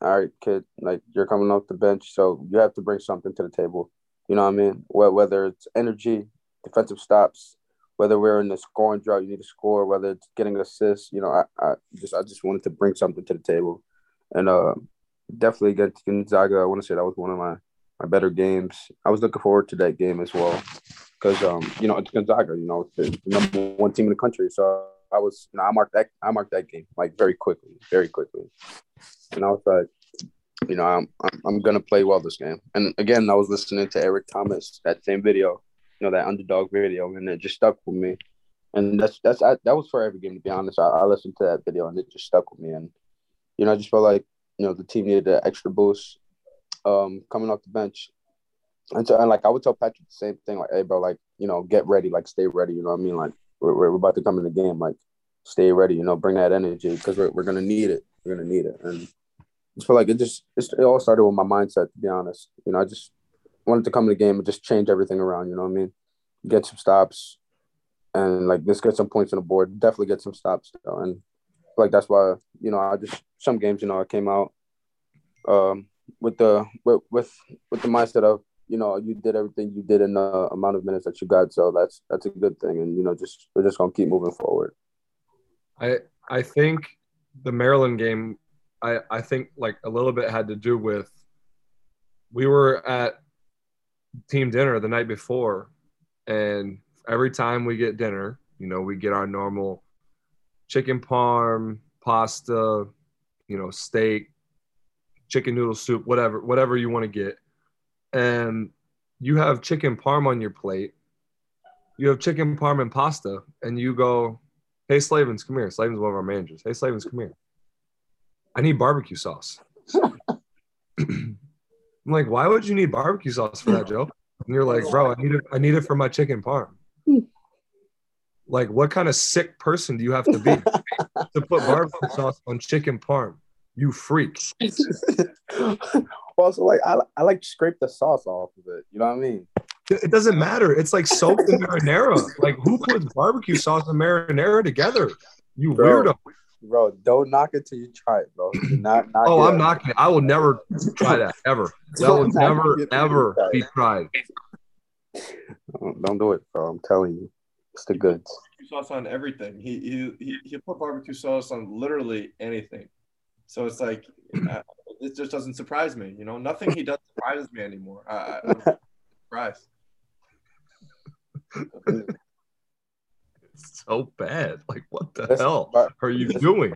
all right, kid, like you're coming off the bench, so you have to bring something to the table. You know what I mean? Well, whether it's energy, defensive stops, whether we're in the scoring drought, you need to score, whether it's getting assists, you know, I, I just I just wanted to bring something to the table. And uh, definitely against Gonzaga, I want to say that was one of my, my better games. I was looking forward to that game as well because, um, you know, it's Gonzaga, you know, it's the number one team in the country. So I was, you know, I marked that, I marked that game, like, very quickly, very quickly. And I was like, you know, I'm, I'm, I'm going to play well this game. And, again, I was listening to Eric Thomas, that same video. You know, that underdog video, and it just stuck with me. And that's that's I, that was for every game, to be honest. I, I listened to that video, and it just stuck with me. And, you know, I just felt like, you know, the team needed an extra boost um, coming off the bench. And so, and like, I would tell Patrick the same thing, like, hey, bro, like, you know, get ready, like, stay ready, you know what I mean? Like, we're, we're about to come in the game, like, stay ready, you know, bring that energy, because we're, we're going to need it. We're going to need it. And I just feel like it just – it all started with my mindset, to be honest. You know, I just – wanted to come to the game and just change everything around, you know what I mean? Get some stops and, like, let's get some points on the board. Definitely get some stops, though. And, like, that's why, you know, I just – some games, you know, I came out um, with the with, with with the mindset of, you know, you did everything you did in the amount of minutes that you got. So that's that's a good thing. And, you know, just we're just going to keep moving forward. I I think the Maryland game, I, I think, like, a little bit had to do with we were at – team dinner the night before, and every time we get dinner, you know, we get our normal chicken parm, pasta, you know, steak, chicken noodle soup, whatever, whatever you want to get. And you have chicken parm on your plate. You have chicken parm and pasta, and you go, hey, Slavens, come here. Slavens, one of our managers. Hey, Slavens, come here. I need barbecue sauce. I'm like, why would you need barbecue sauce for that, Joe? And you're like, bro, I need it. I need it for my chicken parm. Like, what kind of sick person do you have to be to put barbecue sauce on chicken parm? You freak. Also, like, I, I like scrape the sauce off of it. You know what I mean? It doesn't matter. It's like soaked in marinara. Like, who puts barbecue sauce and marinara together? You bro. Weirdo. Bro, don't knock it till you try it, bro. Do not knock oh, it. I'm knocking it. I will never try that, ever. That will never, ever be tried. Don't, don't do it, bro. I'm telling you. It's the goods. Barbecue sauce on everything. He, he, he, he'll put barbecue sauce on literally anything. So it's like, I, it just doesn't surprise me. You know, nothing he does surprises me anymore. I, I'm surprised. So bad. Like, what the That's, hell bar- are you doing?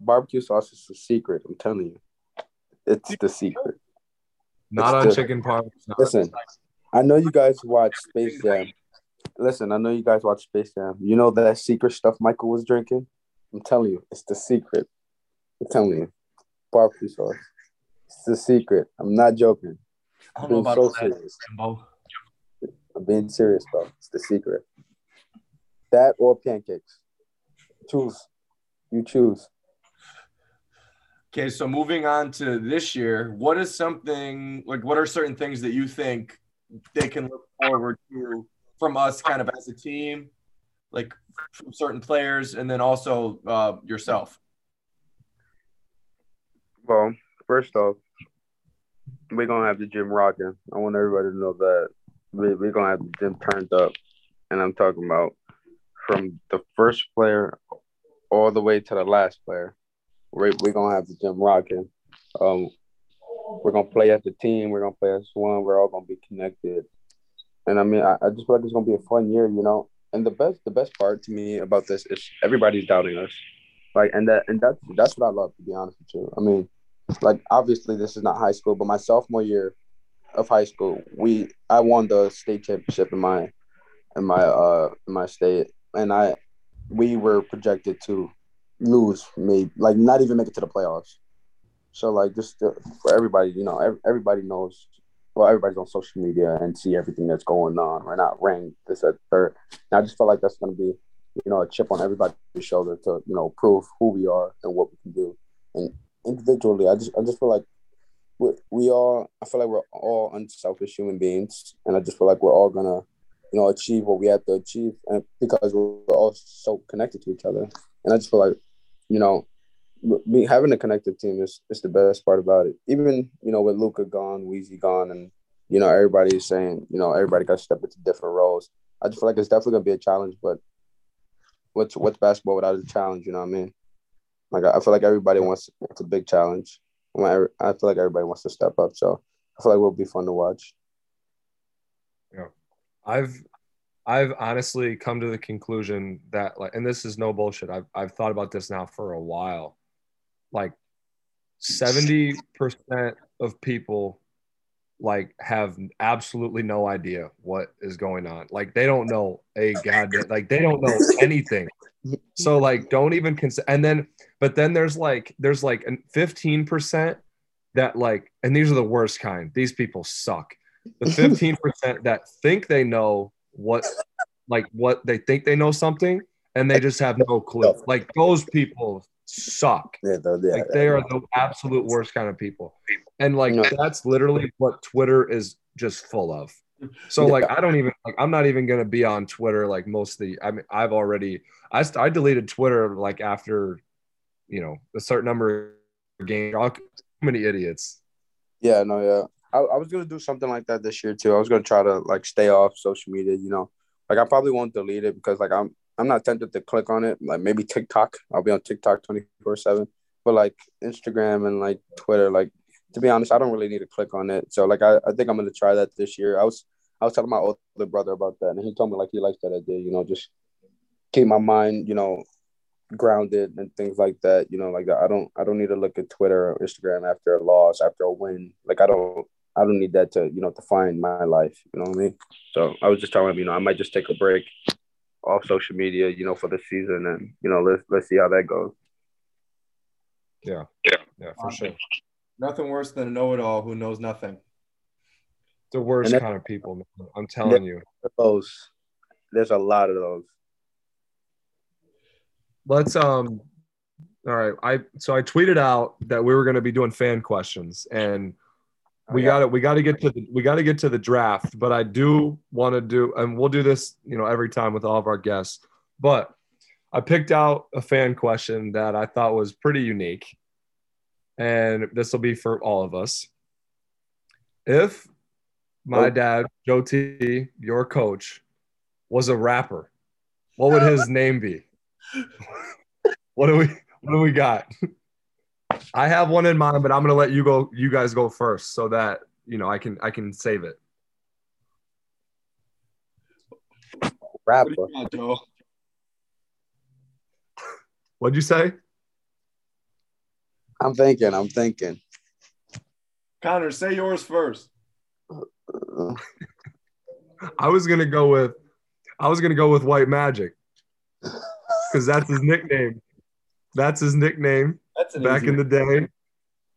Barbecue sauce is the secret. I'm telling you. It's the secret. Not it's on the, chicken parm. Listen, I know you guys watch Space Jam. Listen, I know you guys watch Space Jam. You know that secret stuff Michael was drinking? I'm telling you, it's the secret. I'm telling you, barbecue sauce. It's the secret. I'm not joking. I don't know about so serious. I'm being serious, bro. It's the secret. That or pancakes. Choose. You choose. Okay, so moving on to this year, what is something like? What are certain things that you think they can look forward to from us, kind of as a team, like from certain players, and then also uh, yourself? Well, first off, we're gonna have the gym rocking. I want everybody to know that we, we're gonna have the gym turned up, and I'm talking about from the first player all the way to the last player. We're going to have the gym rocking. Um, we're going to play as a team. We're going to play as one. We're all going to be connected. And, I mean, I, I just feel like it's going to be a fun year, you know. And the best the best part to me about this is everybody's doubting us. Like, and that and that, that's what I love, to be honest with you. I mean, like, obviously this is not high school, but my sophomore year of high school, we I won the state championship in my in my, uh, in my state. And I we were projected to lose, maybe, like, not even make it to the playoffs. So, like, just to, for everybody, you know, every, everybody knows, well, everybody's on social media and see everything that's going on. We're not ranked this at third. And I just feel like that's going to be, you know, a chip on everybody's shoulder to, you know, prove who we are and what we can do. And individually, I just I just feel like we, we all, I feel like we're all unselfish human beings. And I just feel like we're all going to, you know, achieve what we have to achieve, and because we're all so connected to each other. And I just feel like, you know, be, having a connective team is, is the best part about it. Even, you know, with Luka gone, Weezy gone, and, you know, everybody is saying, you know, everybody got to step into different roles. I just feel like it's definitely going to be a challenge, but what's what's basketball without a challenge, you know what I mean? Like, I, I feel like everybody wants, it's a big challenge. I feel like everybody wants to step up, so I feel like it will be fun to watch. Yeah. I've I've honestly come to the conclusion that, like, and this is no bullshit, I've I've thought about this now for a while. Like, seventy percent of people, like, have absolutely no idea what is going on. Like, they don't know a goddamn, like, they don't know anything. So, like, don't even consider. And then, but then there's like there's like fifteen percent that, like, and these are the worst kind. These people suck. The fifteen percent that think they know what, like, what they think they know something, and they just have no clue. Like, those people suck. Yeah, yeah, like, they yeah, are yeah. the absolute worst kind of people. And, like, yeah. that's literally what Twitter is just full of. So, yeah. like, I don't even, like, I'm not even going to be on Twitter, like, most of the, I mean, I've already, I, st- I deleted Twitter, like, after, you know, a certain number of games. How many idiots? Yeah, no, yeah. I, I was gonna do something like that this year too. I was gonna try to, like, stay off social media, you know. Like, I probably won't delete it because, like, I'm I'm not tempted to click on it. Like, maybe TikTok. I'll be on TikTok twenty-four seven. But, like, Instagram and, like, Twitter, like, to be honest, I don't really need to click on it. So, like, I, I think I'm gonna try that this year. I was I was telling my older brother about that, and he told me, like, he likes that idea, you know, just keep my mind, you know, grounded and things like that, you know, like that. I don't I don't need to look at Twitter or Instagram after a loss, after a win. Like, I don't I don't need that to, you know, define my life. You know what I mean? So I was just telling him, you know, I might just take a break off social media, you know, for the season, and, you know, let's let's see how that goes. Yeah, yeah, yeah, for um, sure. Nothing worse than a know-it-all who knows nothing. The worst that, kind of people, man. I'm telling you. Those, there's a lot of those. Let's um. All right, I so I tweeted out that we were going to be doing fan questions, and We got it. We got to get to the, we got to get to the draft, but I do want to do, and we'll do this, you know, every time with all of our guests. But I picked out a fan question that I thought was pretty unique, and this will be for all of us. If my oh. dad, Joe T, your coach, was a rapper, what would his name be? What do we? What do we got? I have one in mind, but I'm gonna let you go. You guys go first, so that, you know, I can I can save it. Rapper. What'd you say? I'm thinking. I'm thinking. Connor, say yours first. I was gonna go with, I was gonna go with White Magic, because that's his nickname. That's his nickname. That's an back easy in the day.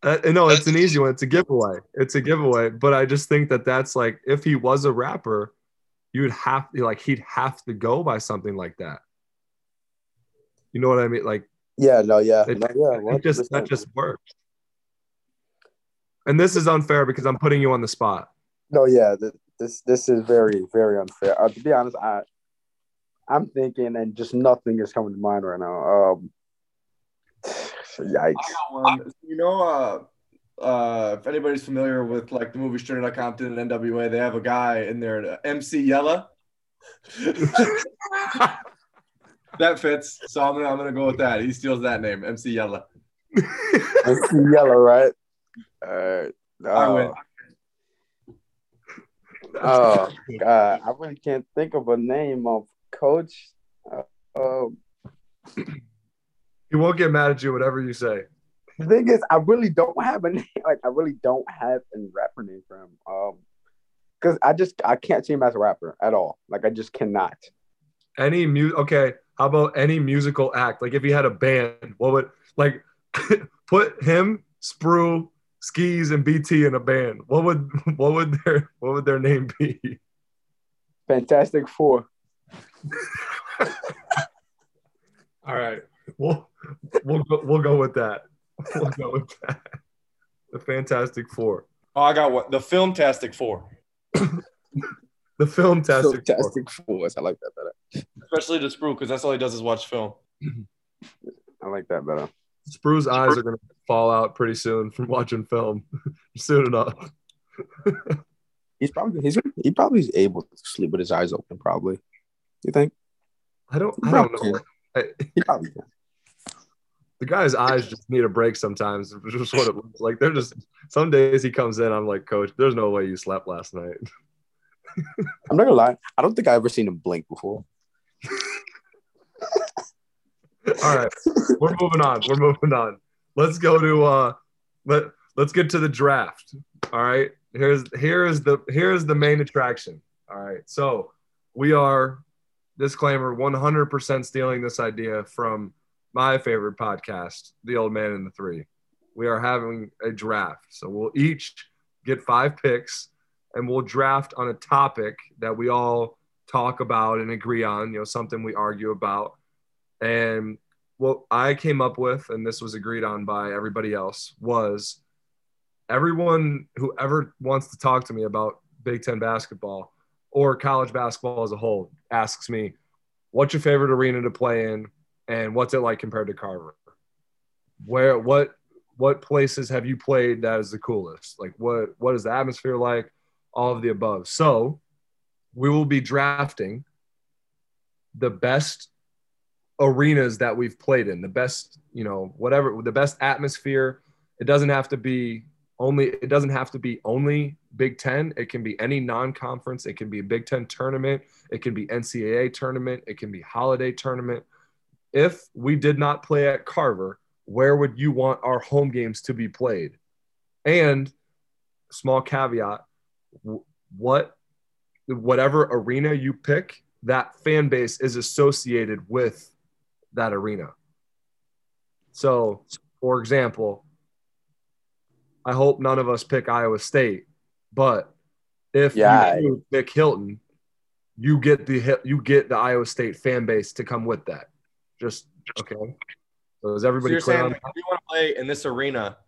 Uh, no, that's it's an easy one. It's a giveaway. It's a giveaway. But I just think that that's like, if he was a rapper, you would have to like, he'd have to go by something like that. You know what I mean? Like, yeah, no, yeah, it, no, yeah. It just that just works. And this is unfair because I'm putting you on the spot. No, yeah, th- this this is very, very unfair. Uh, to be honest, I I'm thinking, and just nothing is coming to mind right now. Um, yikes! Um, you know, uh, uh, if anybody's familiar with like the movie Straight Outta Compton and N W A, they have a guy in there, uh, M C Yella. That fits, so I'm gonna I'm gonna go with that. He steals that name, M C Yella. M C Yella, right? All right. Uh, I win. Oh God, I really can't think of a name of coach. Uh, um, he won't get mad at you, whatever you say. The thing is, I really don't have a name. Like, I really don't have a rapper name for him. Um, because I just I can't see him as a rapper at all. Like, I just cannot. Any mu okay? How about any musical act? Like, if he had a band, what would like put him, Sprue, Skis, and B T in a band? What would what would their what would their name be? Fantastic Four. All right, we'll we'll go, we'll go with that. We'll go with that. The Fantastic Four. Oh, I got what the Filmtastic Four. The Filmtastic Fantastic Four. I like that better. Especially to Sprue, because that's all he does is watch film. I like that better. Sprue's eyes are going to fall out pretty soon from watching film. Soon enough. he's probably he's, he probably is able to sleep with his eyes open, probably. You think? I don't I don't know. I, he probably can. The guy's eyes just need a break sometimes. Just what it looks like. They're just some days he comes in, I'm like, Coach, there's no way you slept last night. I'm not gonna lie. I don't think I've ever seen him blink before. All right, we're moving on. We're moving on. Let's go to uh, let let's get to the draft. All right, here's here is the here is the main attraction. All right, so we are, disclaimer, one hundred percent stealing this idea from my favorite podcast, The Old Man and the Three. We are having a draft, so we'll each get five picks. And we'll draft on a topic that we all talk about and agree on, you know, something we argue about. And what I came up with, and this was agreed on by everybody else, was everyone who ever wants to talk to me about Big Ten basketball or college basketball as a whole asks me, what's your favorite arena to play in and what's it like compared to Carver? Where, what, what places have you played that is the coolest? Like, what, what is the atmosphere like? All of the above. So we will be drafting the best arenas that we've played in, the best, you know, whatever, the best atmosphere. It doesn't have to be only, it doesn't have to be only Big Ten. It can be any non-conference. It can be a Big Ten tournament. It can be N C double A tournament. It can be holiday tournament. If we did not play at Carver, where would you want our home games to be played? And small caveat, what whatever arena you pick, that fan base is associated with that arena. So, for example, I hope none of us pick Iowa State, but if yeah. you pick Hilton, you get the you get the Iowa State fan base to come with that. Just okay. So is everybody so you're clear saying on that? If you want to play in this arena,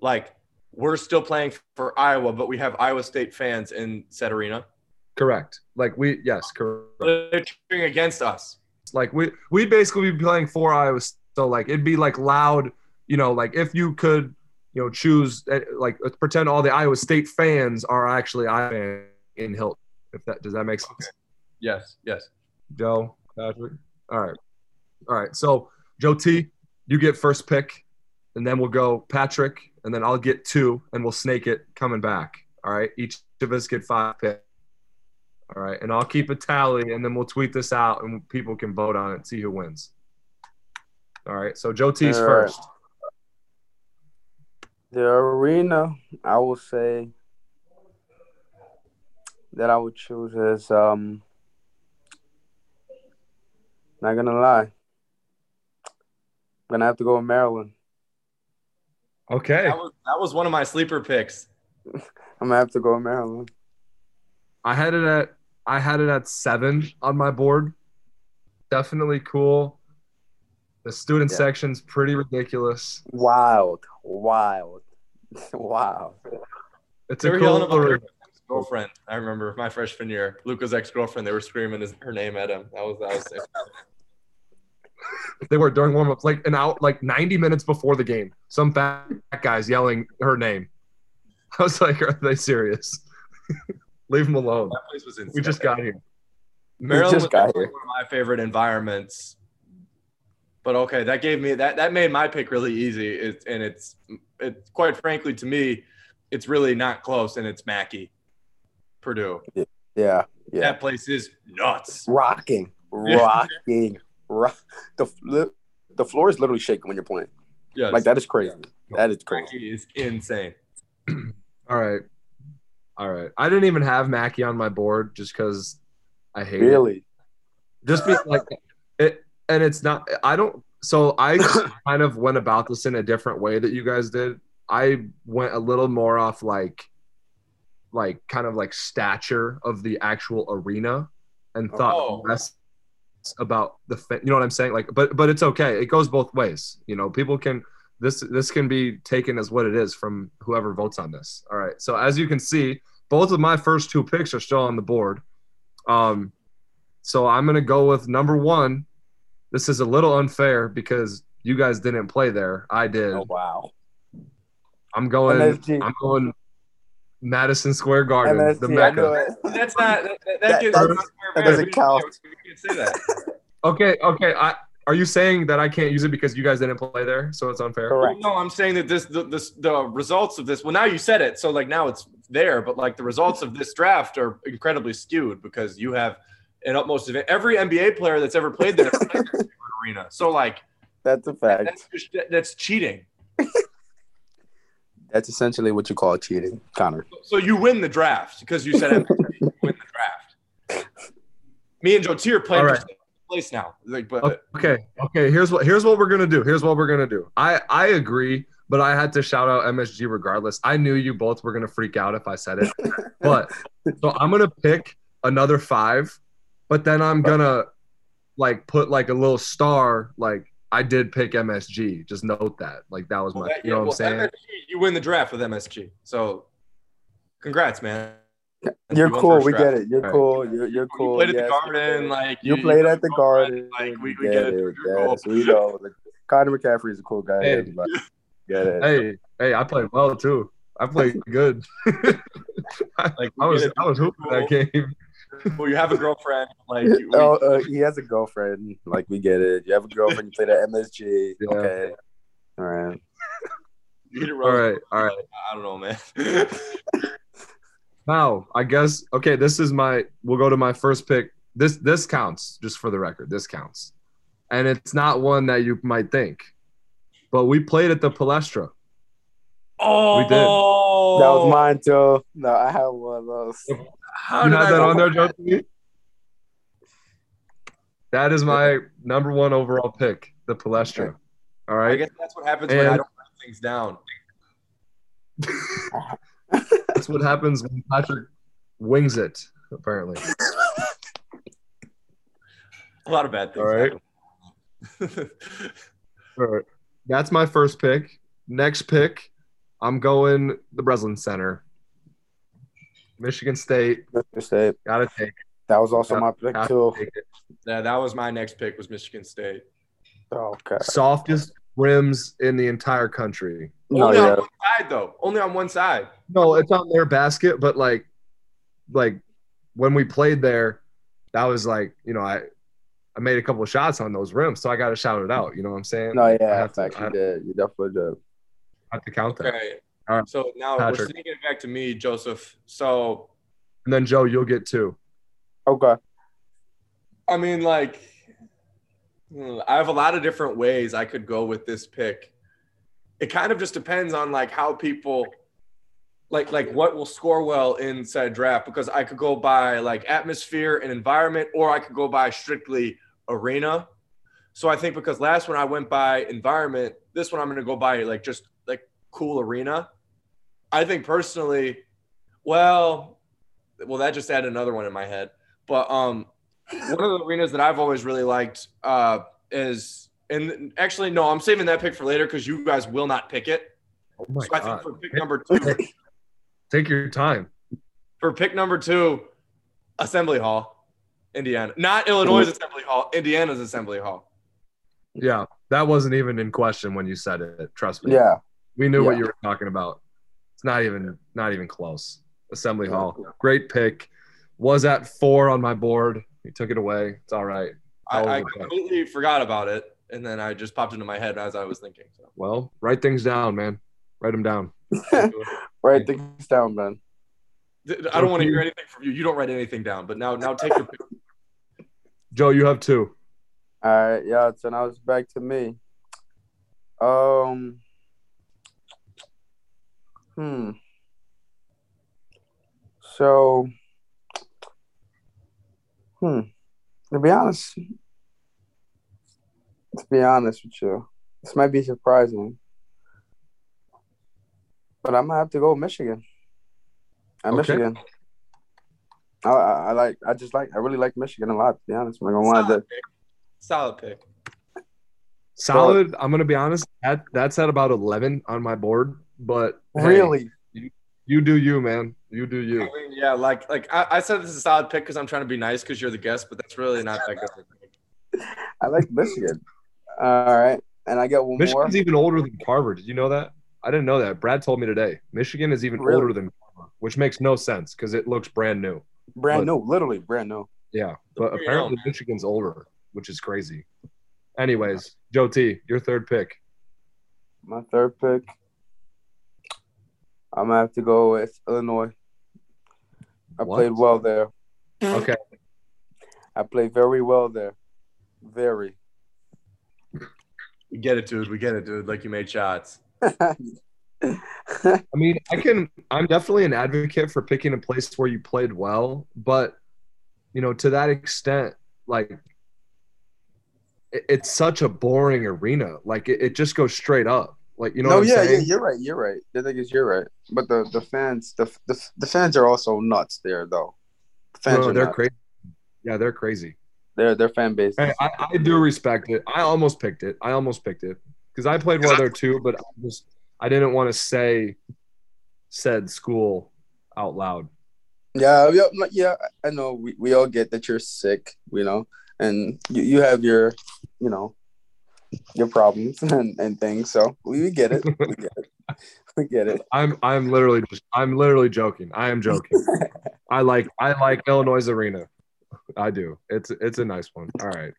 like, we're still playing for Iowa, but we have Iowa State fans in said arena. Correct. Like we, yes, correct. They're cheering against us. Like we, we basically be playing for Iowa. So like it'd be like loud, you know. Like if you could, you know, choose like pretend all the Iowa State fans are actually Iowa in Hilton. If that does that make sense? Okay. Yes. Yes. Joe, Patrick. All right. All right. So Joe T, you get first pick, and then we'll go Patrick. And then I'll get two, and we'll snake it coming back. All right? Each of us get five picks. All right? And I'll keep a tally, and then we'll tweet this out, and people can vote on it and see who wins. All right? So Joe T's uh, first. The arena, I will say, that I would choose is, um, not going to lie, going to have to go with Maryland. Okay. That was, that was one of my sleeper picks. I'm going to have to go with Maryland. I had it at I had it at seven on my board. Definitely cool. The student yeah. section's pretty ridiculous. Wild, wild, wild. It's a cool story. Girlfriend, I remember my freshman year, Luka's ex-girlfriend. They were screaming his, her name at him. That was that was. Sick. They were during warm-ups, like an out, like ninety minutes before the game. Some fat guys yelling her name. I was like, "Are they serious? Leave them alone." That place was insane. We just got here. Maryland was got here. One of my favorite environments. But okay, that gave me that that made my pick really easy. It's and it's it's quite frankly to me, it's really not close, and it's Mackey, Purdue. Yeah, yeah. That place is nuts. Rocking, rocking, rock. The the floor is literally shaking when you're playing. Yeah, like that is crazy. That is crazy. Mackey is insane. All right, all right. I didn't even have Mackey on my board just because I hate really? it. Just be like it. And it's not – I don't – so I kind of went about this in a different way that you guys did. I went a little more off like like kind of like stature of the actual arena and thought oh. less about the – you know what I'm saying? Like, But but it's okay. It goes both ways. You know, people can – this this can be taken as what it is from whoever votes on this. All right. So as you can see, both of my first two picks are still on the board. Um, So I'm going to go with number one. This is a little unfair because you guys didn't play there. I did. Oh, wow. I'm going M S G. I'm going Madison Square Garden, M S G, the Mecca. That's not that, that, that, gives that, doesn't, that doesn't count. We can say that. Okay, okay. I, are you saying that I can't use it because you guys didn't play there, so it's unfair? Correct. No, I'm saying that this the this, the results of this. Well, now you said it, so like now it's there, but like the results of this draft are incredibly skewed because you have. And most of it, every N B A player that's ever played there played in the arena. So, like, that's a fact. That's, just, that, that's cheating. That's essentially what you call cheating, Connor. So, so you win the draft because you said M V P, you win the draft. Me and Jotier played right. place now. Like, but okay, okay. Here's what here's what we're gonna do. Here's what we're gonna do. I I agree, but I had to shout out M S G regardless. I knew you both were gonna freak out if I said it, but so I'm gonna pick another five. But then I'm going to, like, put, like, a little star, like, I did pick M S G. Just note that. Like, that was my – you know what I'm saying? M S G, you win the draft with M S G. So, congrats, man. You're cool. We get it. You're cool. You're, you're cool. You played at the Garden. Like You played at the Garden. Like, we get it. Yes, we know. Connor McCaffrey is a cool guy. Everybody. Get it. Hey, hey, I played well, too. I played good. Like I was I was hooping that game. Well, you have a girlfriend. Like we, oh, uh, he has a girlfriend. Like we get it. You have a girlfriend. You played at M S G. Yeah. Okay. All right. All right. All right. I don't know, man. Now, I guess. Okay, this is my. We'll go to my first pick. This this counts, just for the record. This counts, and it's not one that you might think. But we played at the Palestra. Oh, we did. That was mine too. No, I have one of those. How you did had I that on there, Joe? That is my number one overall pick, the Palestra. All right. I guess that's what happens and when I don't write things down. That's what happens when Patrick wings it, apparently. A lot of bad things. All right. All right. That's my first pick. Next pick, I'm going the Breslin Center. Michigan State. Michigan State. Gotta take it. That was also gotta, my pick, too. Yeah, that was my next pick was Michigan State. Oh, okay. Softest rims in the entire country. No, Only yeah. on one side, though. Only on one side. No, it's on their basket, but, like, like when we played there, that was, like, you know, I I made a couple of shots on those rims, so I got to shout it out. You know what I'm saying? No, yeah. I to, you I, did. You definitely did. I have to count that. Okay. All right. So now Patrick. We're sneaking it back to me, Joseph. So, and then Joe, you'll get two. Okay. I mean, like, I have a lot of different ways I could go with this pick. It kind of just depends on like how people, like, like what will score well in said draft. Because I could go by like atmosphere and environment, or I could go by strictly arena. So I think because last one I went by environment, this one I'm going to go by like just like cool arena. I think personally, well, well, that just added another one in my head. But um, one of the arenas that I've always really liked uh, is – and actually, no, I'm saving that pick for later because you guys will not pick it. Oh my so God. I think for pick number two – Take your time. For pick number two, Assembly Hall, Indiana. Not Illinois' Assembly Hall, Indiana's Assembly Hall. Yeah, that wasn't even in question when you said it. Trust me. Yeah, we knew yeah. what you were talking about. It's not even not even close. Assembly yeah. Hall, great pick. Was at four on my board. You took it away. It's all right. I, I completely forgot about it, and then I just popped into my head as I was thinking. So. Well, write things down, man. Write them down. Write things down, man. I don't want to hear anything from you. You don't write anything down. But now, now take your pick. Joe, you have two. All right, yeah, so now it's back to me. Um, hmm. So, hmm. To be honest, to be honest with you, this might be surprising, but I'm gonna have to go with Michigan. At okay. Michigan. I, I, I like. I just like. I really like Michigan a lot. To be honest, I'm gonna want to. Solid pick. Solid. Solid. I'm gonna be honest. That that's at about eleven on my board. But really, hey, you, you do you, man. You do you. I mean, yeah, like like I, I said, this is a solid pick because I'm trying to be nice because you're the guest, but that's really not that good. I like Michigan. All right, and I got one Michigan's more. Michigan's even older than Carver. Did you know that? I didn't know that. Brad told me today. Michigan is even really? older than Carver, which makes no sense because it looks brand new. Brand but, new, literally brand new. Yeah, but apparently Michigan's older, which is crazy. Anyways, Joe T, your third pick. My third pick, I'm going to have to go with Illinois. I what? played well there. Okay. I played very well there. Very. We get it, dude. We get it, dude. Like you made shots. I mean, I can – I'm definitely an advocate for picking a place where you played well, but, you know, to that extent, like – it's such a boring arena. Like, it, it just goes straight up. Like, you know no, what I'm yeah, saying? No, yeah, you're right. You're right. The thing is, you're right. But the, the fans the, the the fans are also nuts there, though. The fans no, are they're nuts. crazy. Yeah, they're crazy. They're, they're fan base. Hey, I, I do respect it. I almost picked it. I almost picked it. Because I played well there, too, but I just I didn't want to say said school out loud. Yeah, yeah, yeah I know. We, we all get that you're sick, you know. And you, you have your, you know, your problems and, and things. So we get it. We get it. We get it. I'm I'm literally just I'm literally joking. I am joking. I like I like Illinois Arena. I do. It's it's a nice one. All right.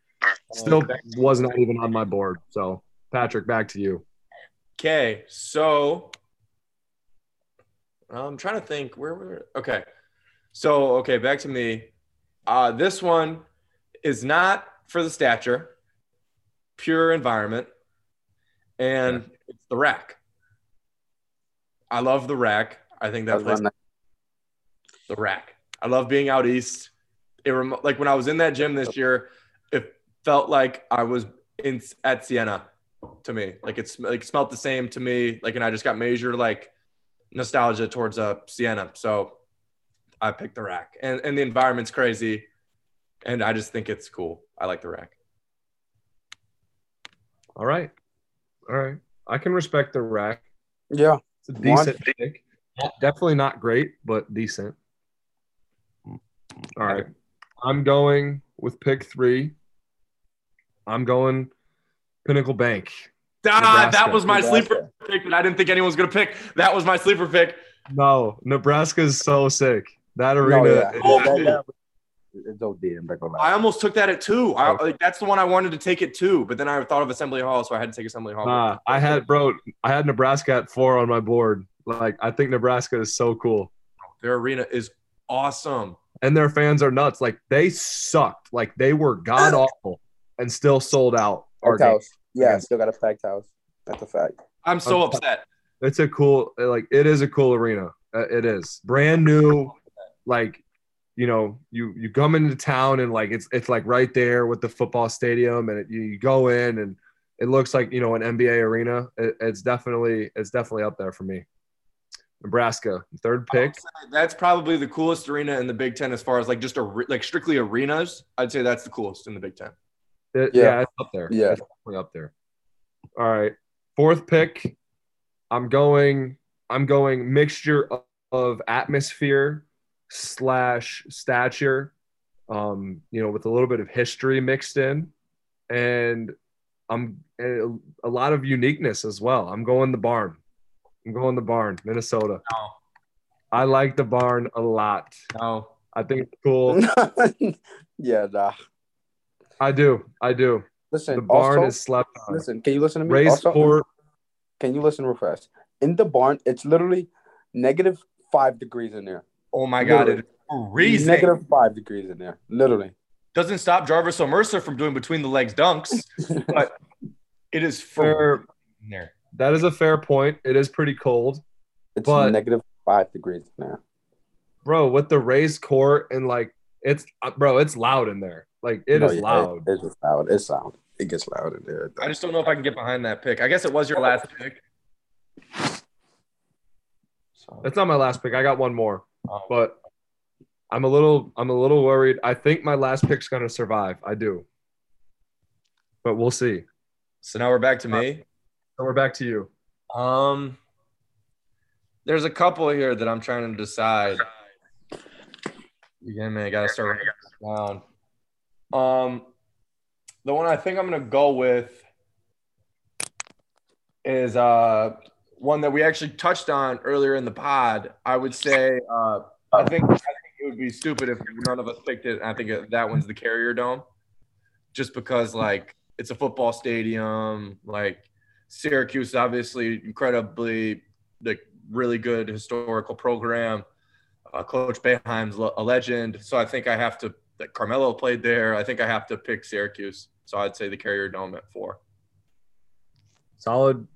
Still was not even on my board. So Patrick, back to you. Okay. So I'm trying to think where we're okay. So okay, back to me. Uh, this one is not for the stature, pure environment, and yeah. it's the rack. I love the rack. I think that place. The rack. I love being out east. It rem- like when I was in that gym this year, it felt like I was in at Siena to me. Like it's like smelled the same to me. Like and I just got major like nostalgia towards uh Siena. So I picked the rack, and and the environment's crazy. And I just think it's cool. I like the rack. All right. All right. I can respect the rack. Yeah. It's a decent One. pick. Definitely not great, but decent. All right. I'm going with pick three. I'm going Pinnacle Bank. Ah, that was my Nebraska. sleeper pick that I didn't think anyone was going to pick. That was my sleeper pick. No, Nebraska is so sick. That arena. No, yeah. is- It's O D in Pinnacle Bank. I almost took that at two. I, like, that's the one I wanted to take at two, but then I thought of Assembly Hall, so I had to take Assembly Hall. Nah, I had, bro, I had Nebraska at four on my board. Like, I think Nebraska is so cool. Their arena is awesome. And their fans are nuts. Like, they sucked. Like, they were god awful and still sold out. Packed house. Yeah, yeah, still got a packed house. That's a fact. I'm so I'm, upset. It's a cool, like, it is a cool arena. Uh, it is brand new, like. you know, you you come into town and like it's it's like right there with the football stadium, and it, you go in and it looks like, you know, an N B A arena. It, it's definitely it's definitely up there for me. Nebraska, third pick. That's probably the coolest arena in the Big Ten as far as like just a like strictly arenas. I'd say that's the coolest in the Big Ten. It, yeah. yeah, it's up there. Yeah, it's definitely up there. All right, fourth pick. I'm going. I'm going mixture of, of atmosphere slash stature. Um, you know, with a little bit of history mixed in, and I'm a, a lot of uniqueness as well. I'm going the barn. I'm going the barn, Minnesota. No. I like the barn a lot. No. I think it's cool. yeah, nah. I do. I do. Listen, the barn also, is slept on. Listen, can you listen to me? Race also, port. Can you listen real fast? In the barn, it's literally negative five degrees in there. Oh, my literally. God. It's freezing. Negative five degrees in there, literally. Doesn't stop Jarvis O'Mercer from doing between the legs dunks, but it is for in there. That is a fair point. It is pretty cold. It's but, negative five degrees now. Bro, with the raised court and, like, it's – bro, it's loud in there. Like, it no, is yeah, loud. It, it's just loud. It's loud. It gets loud in there. I just don't know if I can get behind that pick. I guess it was your last pick. That's not my last pick. I got one more. But I'm a little I'm a little worried. I think my last pick's going to survive. I do. But we'll see. So now we're back to me. So we're back to you. Um, there's a couple here that I'm trying to decide. Again, man, I gotta start down. Um, the one I think I'm gonna go with is uh one that we actually touched on earlier in the pod. I would say uh, I think I think it would be stupid if none of us picked it. I think that one's the Carrier Dome, just because like it's a football stadium, like. Syracuse, obviously, incredibly, like, really good historical program. Uh, Coach Boeheim's a legend, so I think I have to. Like, Carmelo played there. I think I have to pick Syracuse, so I'd say the Carrier Dome at four. Solid,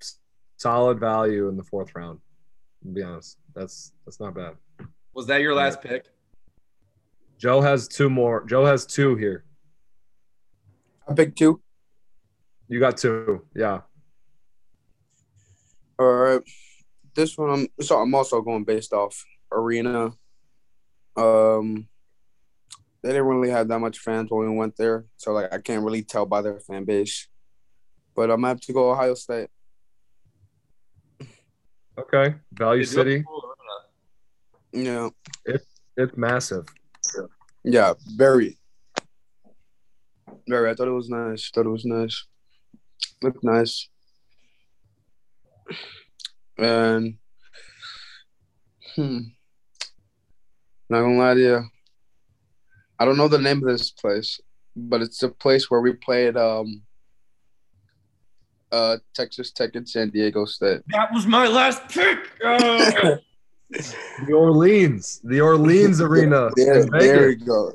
solid value in the fourth round. To be honest, that's that's not bad. Was that your last yeah. pick? Joe has two more. Joe has two here. I picked two. You got two. Yeah. All right, this one. I'm, so I'm also going based off arena. Um, they didn't really have that much fans when we went there, so like I can't really tell by their fan base. But I'm gonna have to go Ohio State. Okay, Value it's City. Cool, yeah, it's it's massive. Yeah. yeah, very, very. I thought it was nice. Thought it was nice. Looked nice. And hmm, not gonna lie to you, I don't know the name of this place, but it's the place where we played um, uh, Texas Tech and San Diego State. That was my last pick. Uh, the Orleans, the Orleans Arena. there, there we go.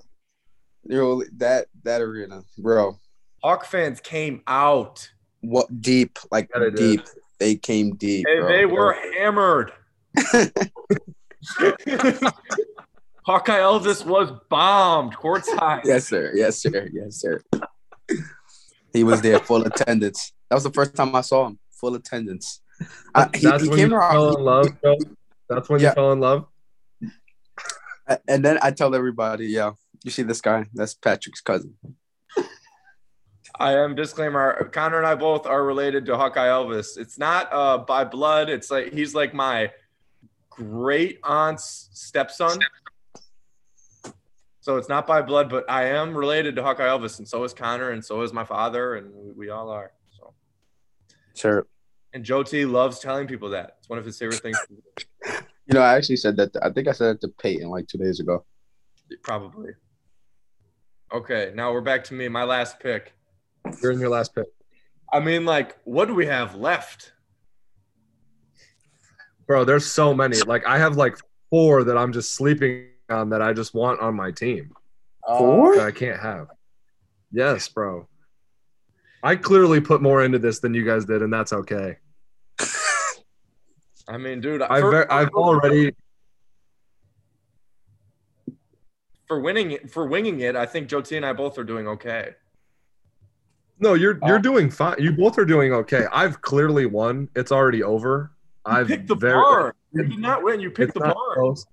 The, that that arena, bro. Hawk fans came out. What deep, like yeah, deep. Is. They came deep. Hey, bro, they bro. were hammered. Hawkeye Elvis was bombed courtside. Yes, sir. Yes, sir. Yes, sir. He was there, full attendance. That was the first time I saw him, full attendance. I, he, That's he when came you around. fell in love, bro. That's when yeah. you fell in love. And then I tell everybody, yeah, you see this guy? That's Patrick's cousin. I am disclaimer. Connor and I both are related to Hawkeye Elvis. It's not uh, by blood. It's like he's like my great aunt's stepson. So it's not by blood, but I am related to Hawkeye Elvis, and so is Connor, and so is my father, and we, we all are. So, sure. And Joe T loves telling people that. It's one of his favorite things. You know, I actually said that. To, I think I said it to Peyton like two days ago. Probably. Okay, now we're back to me. My last pick. You're in your last pick. I mean, like, what do we have left? Bro, there's so many. Like, I have, like, four that I'm just sleeping on that I just want on my team. Four? That I can't have. Yes, bro. I clearly put more into this than you guys did, and that's okay. I mean, dude. I've, I've already – for winning it, for winging it. I think Joe T and I both are doing okay. No, you're you're oh. doing fine. You both are doing okay. I've clearly won. It's already over. You I've picked the very, bar. You did not win. You picked the bar. Close.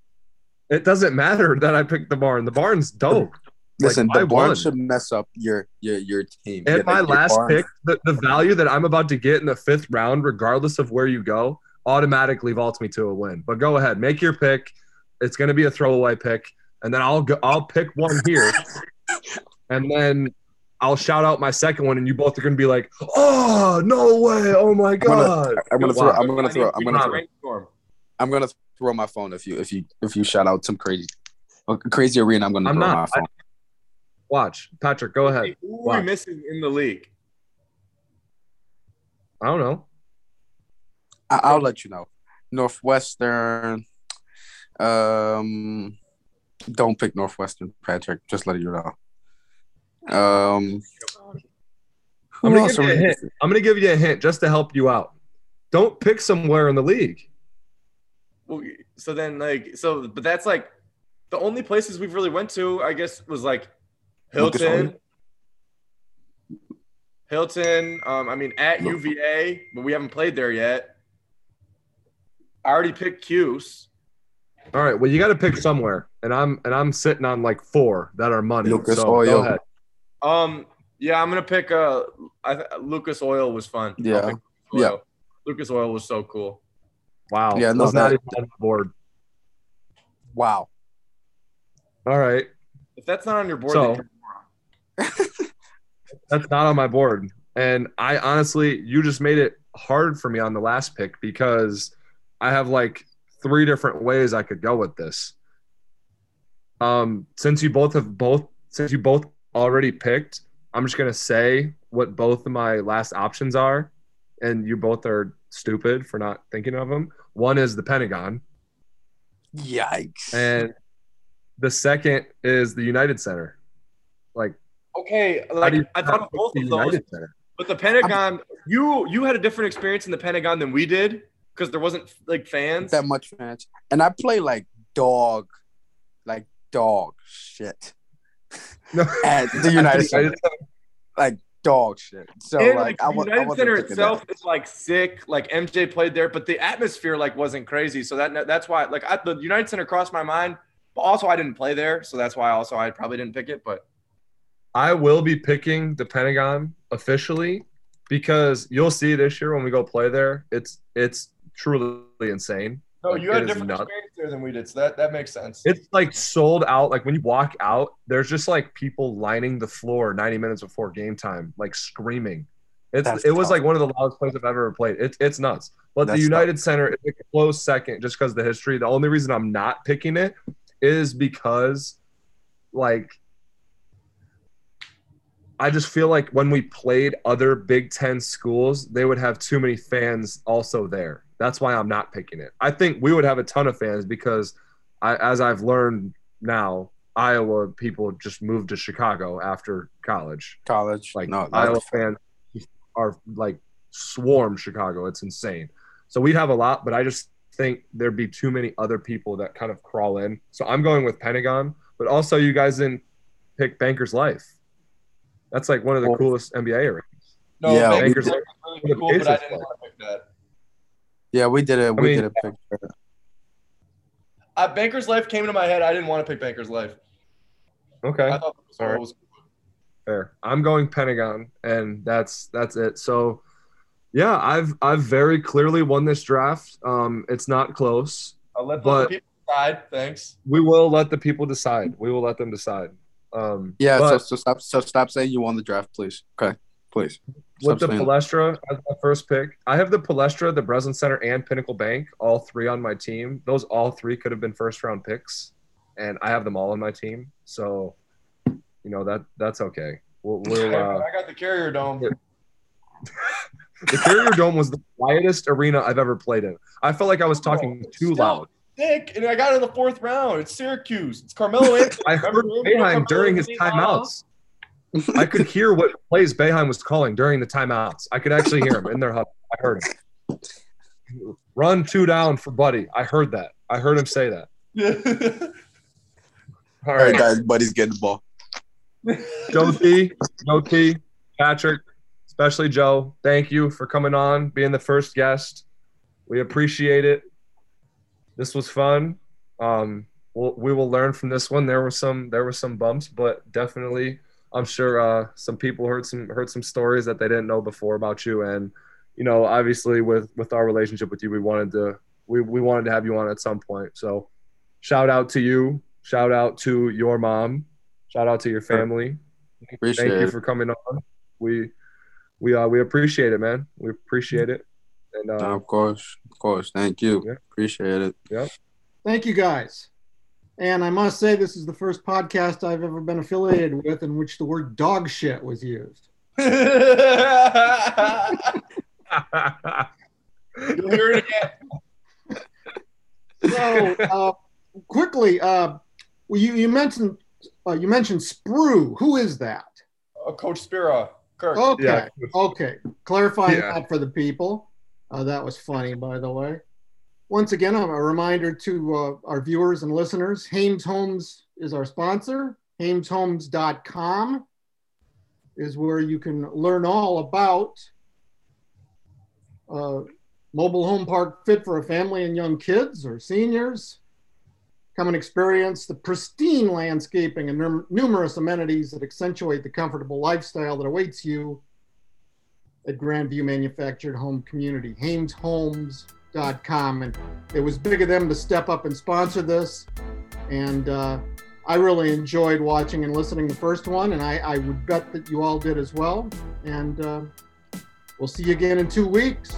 It doesn't matter that I picked the barn. The barn's dope. Listen, like, the barn should mess up your your your team. And yeah, my like last barn. pick, the, the value that I'm about to get in the fifth round, regardless of where you go, automatically vaults me to a win. But go ahead, make your pick. It's going to be a throwaway pick, and then I'll go, I'll pick one here, and then I'll shout out my second one, and you both are going to be like, "Oh no way! Oh my god!" I'm going to throw. I'm going to throw. I'm going to throw. I'm going to. Throw my phone if you if you if you shout out some crazy crazy arena. I'm gonna I'm throw not, my phone. I, watch Patrick, go ahead. Hey, who watch. are we missing in the league? I don't know. I, I'll let you know. Northwestern. Um, don't pick Northwestern, Patrick. Just let you know. Um, I'm gonna, give you a hint. I'm gonna give you a hint just to help you out. Don't pick somewhere in the league. So then, like, so, but that's like the only places we've really went to, I guess, was like Hilton, Hilton. Um, I mean, at U V A, but we haven't played there yet. I already picked Cuse. All right, well, you got to pick somewhere, and I'm and I'm sitting on like four that are money. Lucas so Oil. Go ahead. Um, yeah, I'm gonna pick. Uh, I th- Lucas Oil was fun. Yeah, Lucas Oil. yeah. Lucas Oil was so cool. Wow. Yeah, no, was not even on the board. Wow. All right. If that's not on your board, so, then that's not on my board. And I honestly, you just made it hard for me on the last pick because I have like three different ways I could go with this. Um, since you both have both, since you both already picked, I'm just gonna say what both of my last options are, and you both are stupid for not thinking of them. One is the Pentagon. Yikes. And the second is the United Center. Like, okay, like I thought of both of those. But the Pentagon, I'm, you you had a different experience in the Pentagon than we did because there wasn't like fans. That much fans. And I play like dog, like dog shit. No. At the United Center. Like dog shit. So and, like, like I was, United I Center itself is like sick. Like M J played there, but the atmosphere like wasn't crazy. So that that's why like I, the United Center crossed my mind. But also I didn't play there, so that's why also I probably didn't pick it. But I will be picking the Pentagon officially because you'll see this year when we go play there. It's it's truly insane. No, like, you had a different experience there than we did, so that, that makes sense. It's, like, sold out. Like, when you walk out, there's just, like, people lining the floor ninety minutes before game time, like, screaming. It's That's It tough. was, like, one of the loudest places I've ever played. It, it's nuts. But That's the United tough. Center is a close second just because of the history. The only reason I'm not picking it is because, like, I just feel like when we played other Big Ten schools, they would have too many fans also there. That's why I'm not picking it. I think we would have a ton of fans because, I, as I've learned now, Iowa people just moved to Chicago after college. College. Like, no, Iowa not. fans are, like, swarm Chicago. It's insane. So we'd have a lot, but I just think there'd be too many other people that kind of crawl in. So I'm going with Pentagon, but also you guys didn't pick Bankers Life. That's, like, one of the well, coolest N B A arenas. No, yeah, Bankers Life is really cool, but I didn't want to pick that. Yeah, we did it. We I mean, did a picture. Uh, Banker's Life came into my head. I didn't want to pick Banker's Life. Okay. I thought was All right. was cool. Fair. I'm going Pentagon, and that's that's it. So, yeah, I've I've very clearly won this draft. Um, it's not close. I'll let the people decide. Thanks. We will let the people decide. We will let them decide. Um, yeah. But, so, so stop. So stop saying you won the draft, please. Okay, please. With the Palestra as my first pick. I have the Palestra, the Breslin Center, and Pinnacle Bank, all three on my team. Those all three could have been first-round picks, and I have them all on my team. So, you know, that that's okay. We'll, we'll, uh, I got the Carrier Dome. The Carrier Dome was the quietest arena I've ever played in. I felt like I was talking oh, too loud. Thick, and I got in the fourth round. It's Syracuse. It's Carmelo Anthony. I heard Boeheim during his timeouts. I could hear what plays Boeheim was calling during the timeouts. I could actually hear him in their hub. I heard him. Run two down for Buddy. I heard that. I heard him say that. All right, all right guys, buddy's getting the ball. Joe T, Joe T, Patrick, especially Joe, thank you for coming on, being the first guest. We appreciate it. This was fun. Um, we'll, we will learn from this one. There were some there were some bumps, but definitely I'm sure uh, some people heard some heard some stories that they didn't know before about you. And, you know, obviously with, with our relationship with you, we wanted to we, we wanted to have you on at some point. So shout out to you. Shout out to your mom. Shout out to your family. Appreciate Thank you it. for coming on. We we uh, we appreciate it, man. We appreciate it. And uh, no, of course, of course. Thank you. Yeah. Appreciate it. Yep. Thank you, guys. And I must say, this is the first podcast I've ever been affiliated with in which the word dog shit was used. You heard it again. So, uh, quickly, uh, well, you, you mentioned uh, you mentioned Sprue. Who is that? Uh, Coach Spira. Kirk. Okay. Yeah. Okay. Clarifying yeah. that for the people. Uh, that was funny, by the way. Once again, a reminder to uh, our viewers and listeners, Hames Homes is our sponsor. Hames Homes dot com is where you can learn all about uh, mobile home park fit for a family and young kids or seniors. Come and experience the pristine landscaping and num- numerous amenities that accentuate the comfortable lifestyle that awaits you at Grandview Manufactured Home Community, Hames Homes dot com. And it was big of them to step up and sponsor this. And uh, I really enjoyed watching and listening to the first one. And I, I would bet that you all did as well. And uh, we'll see you again in two weeks.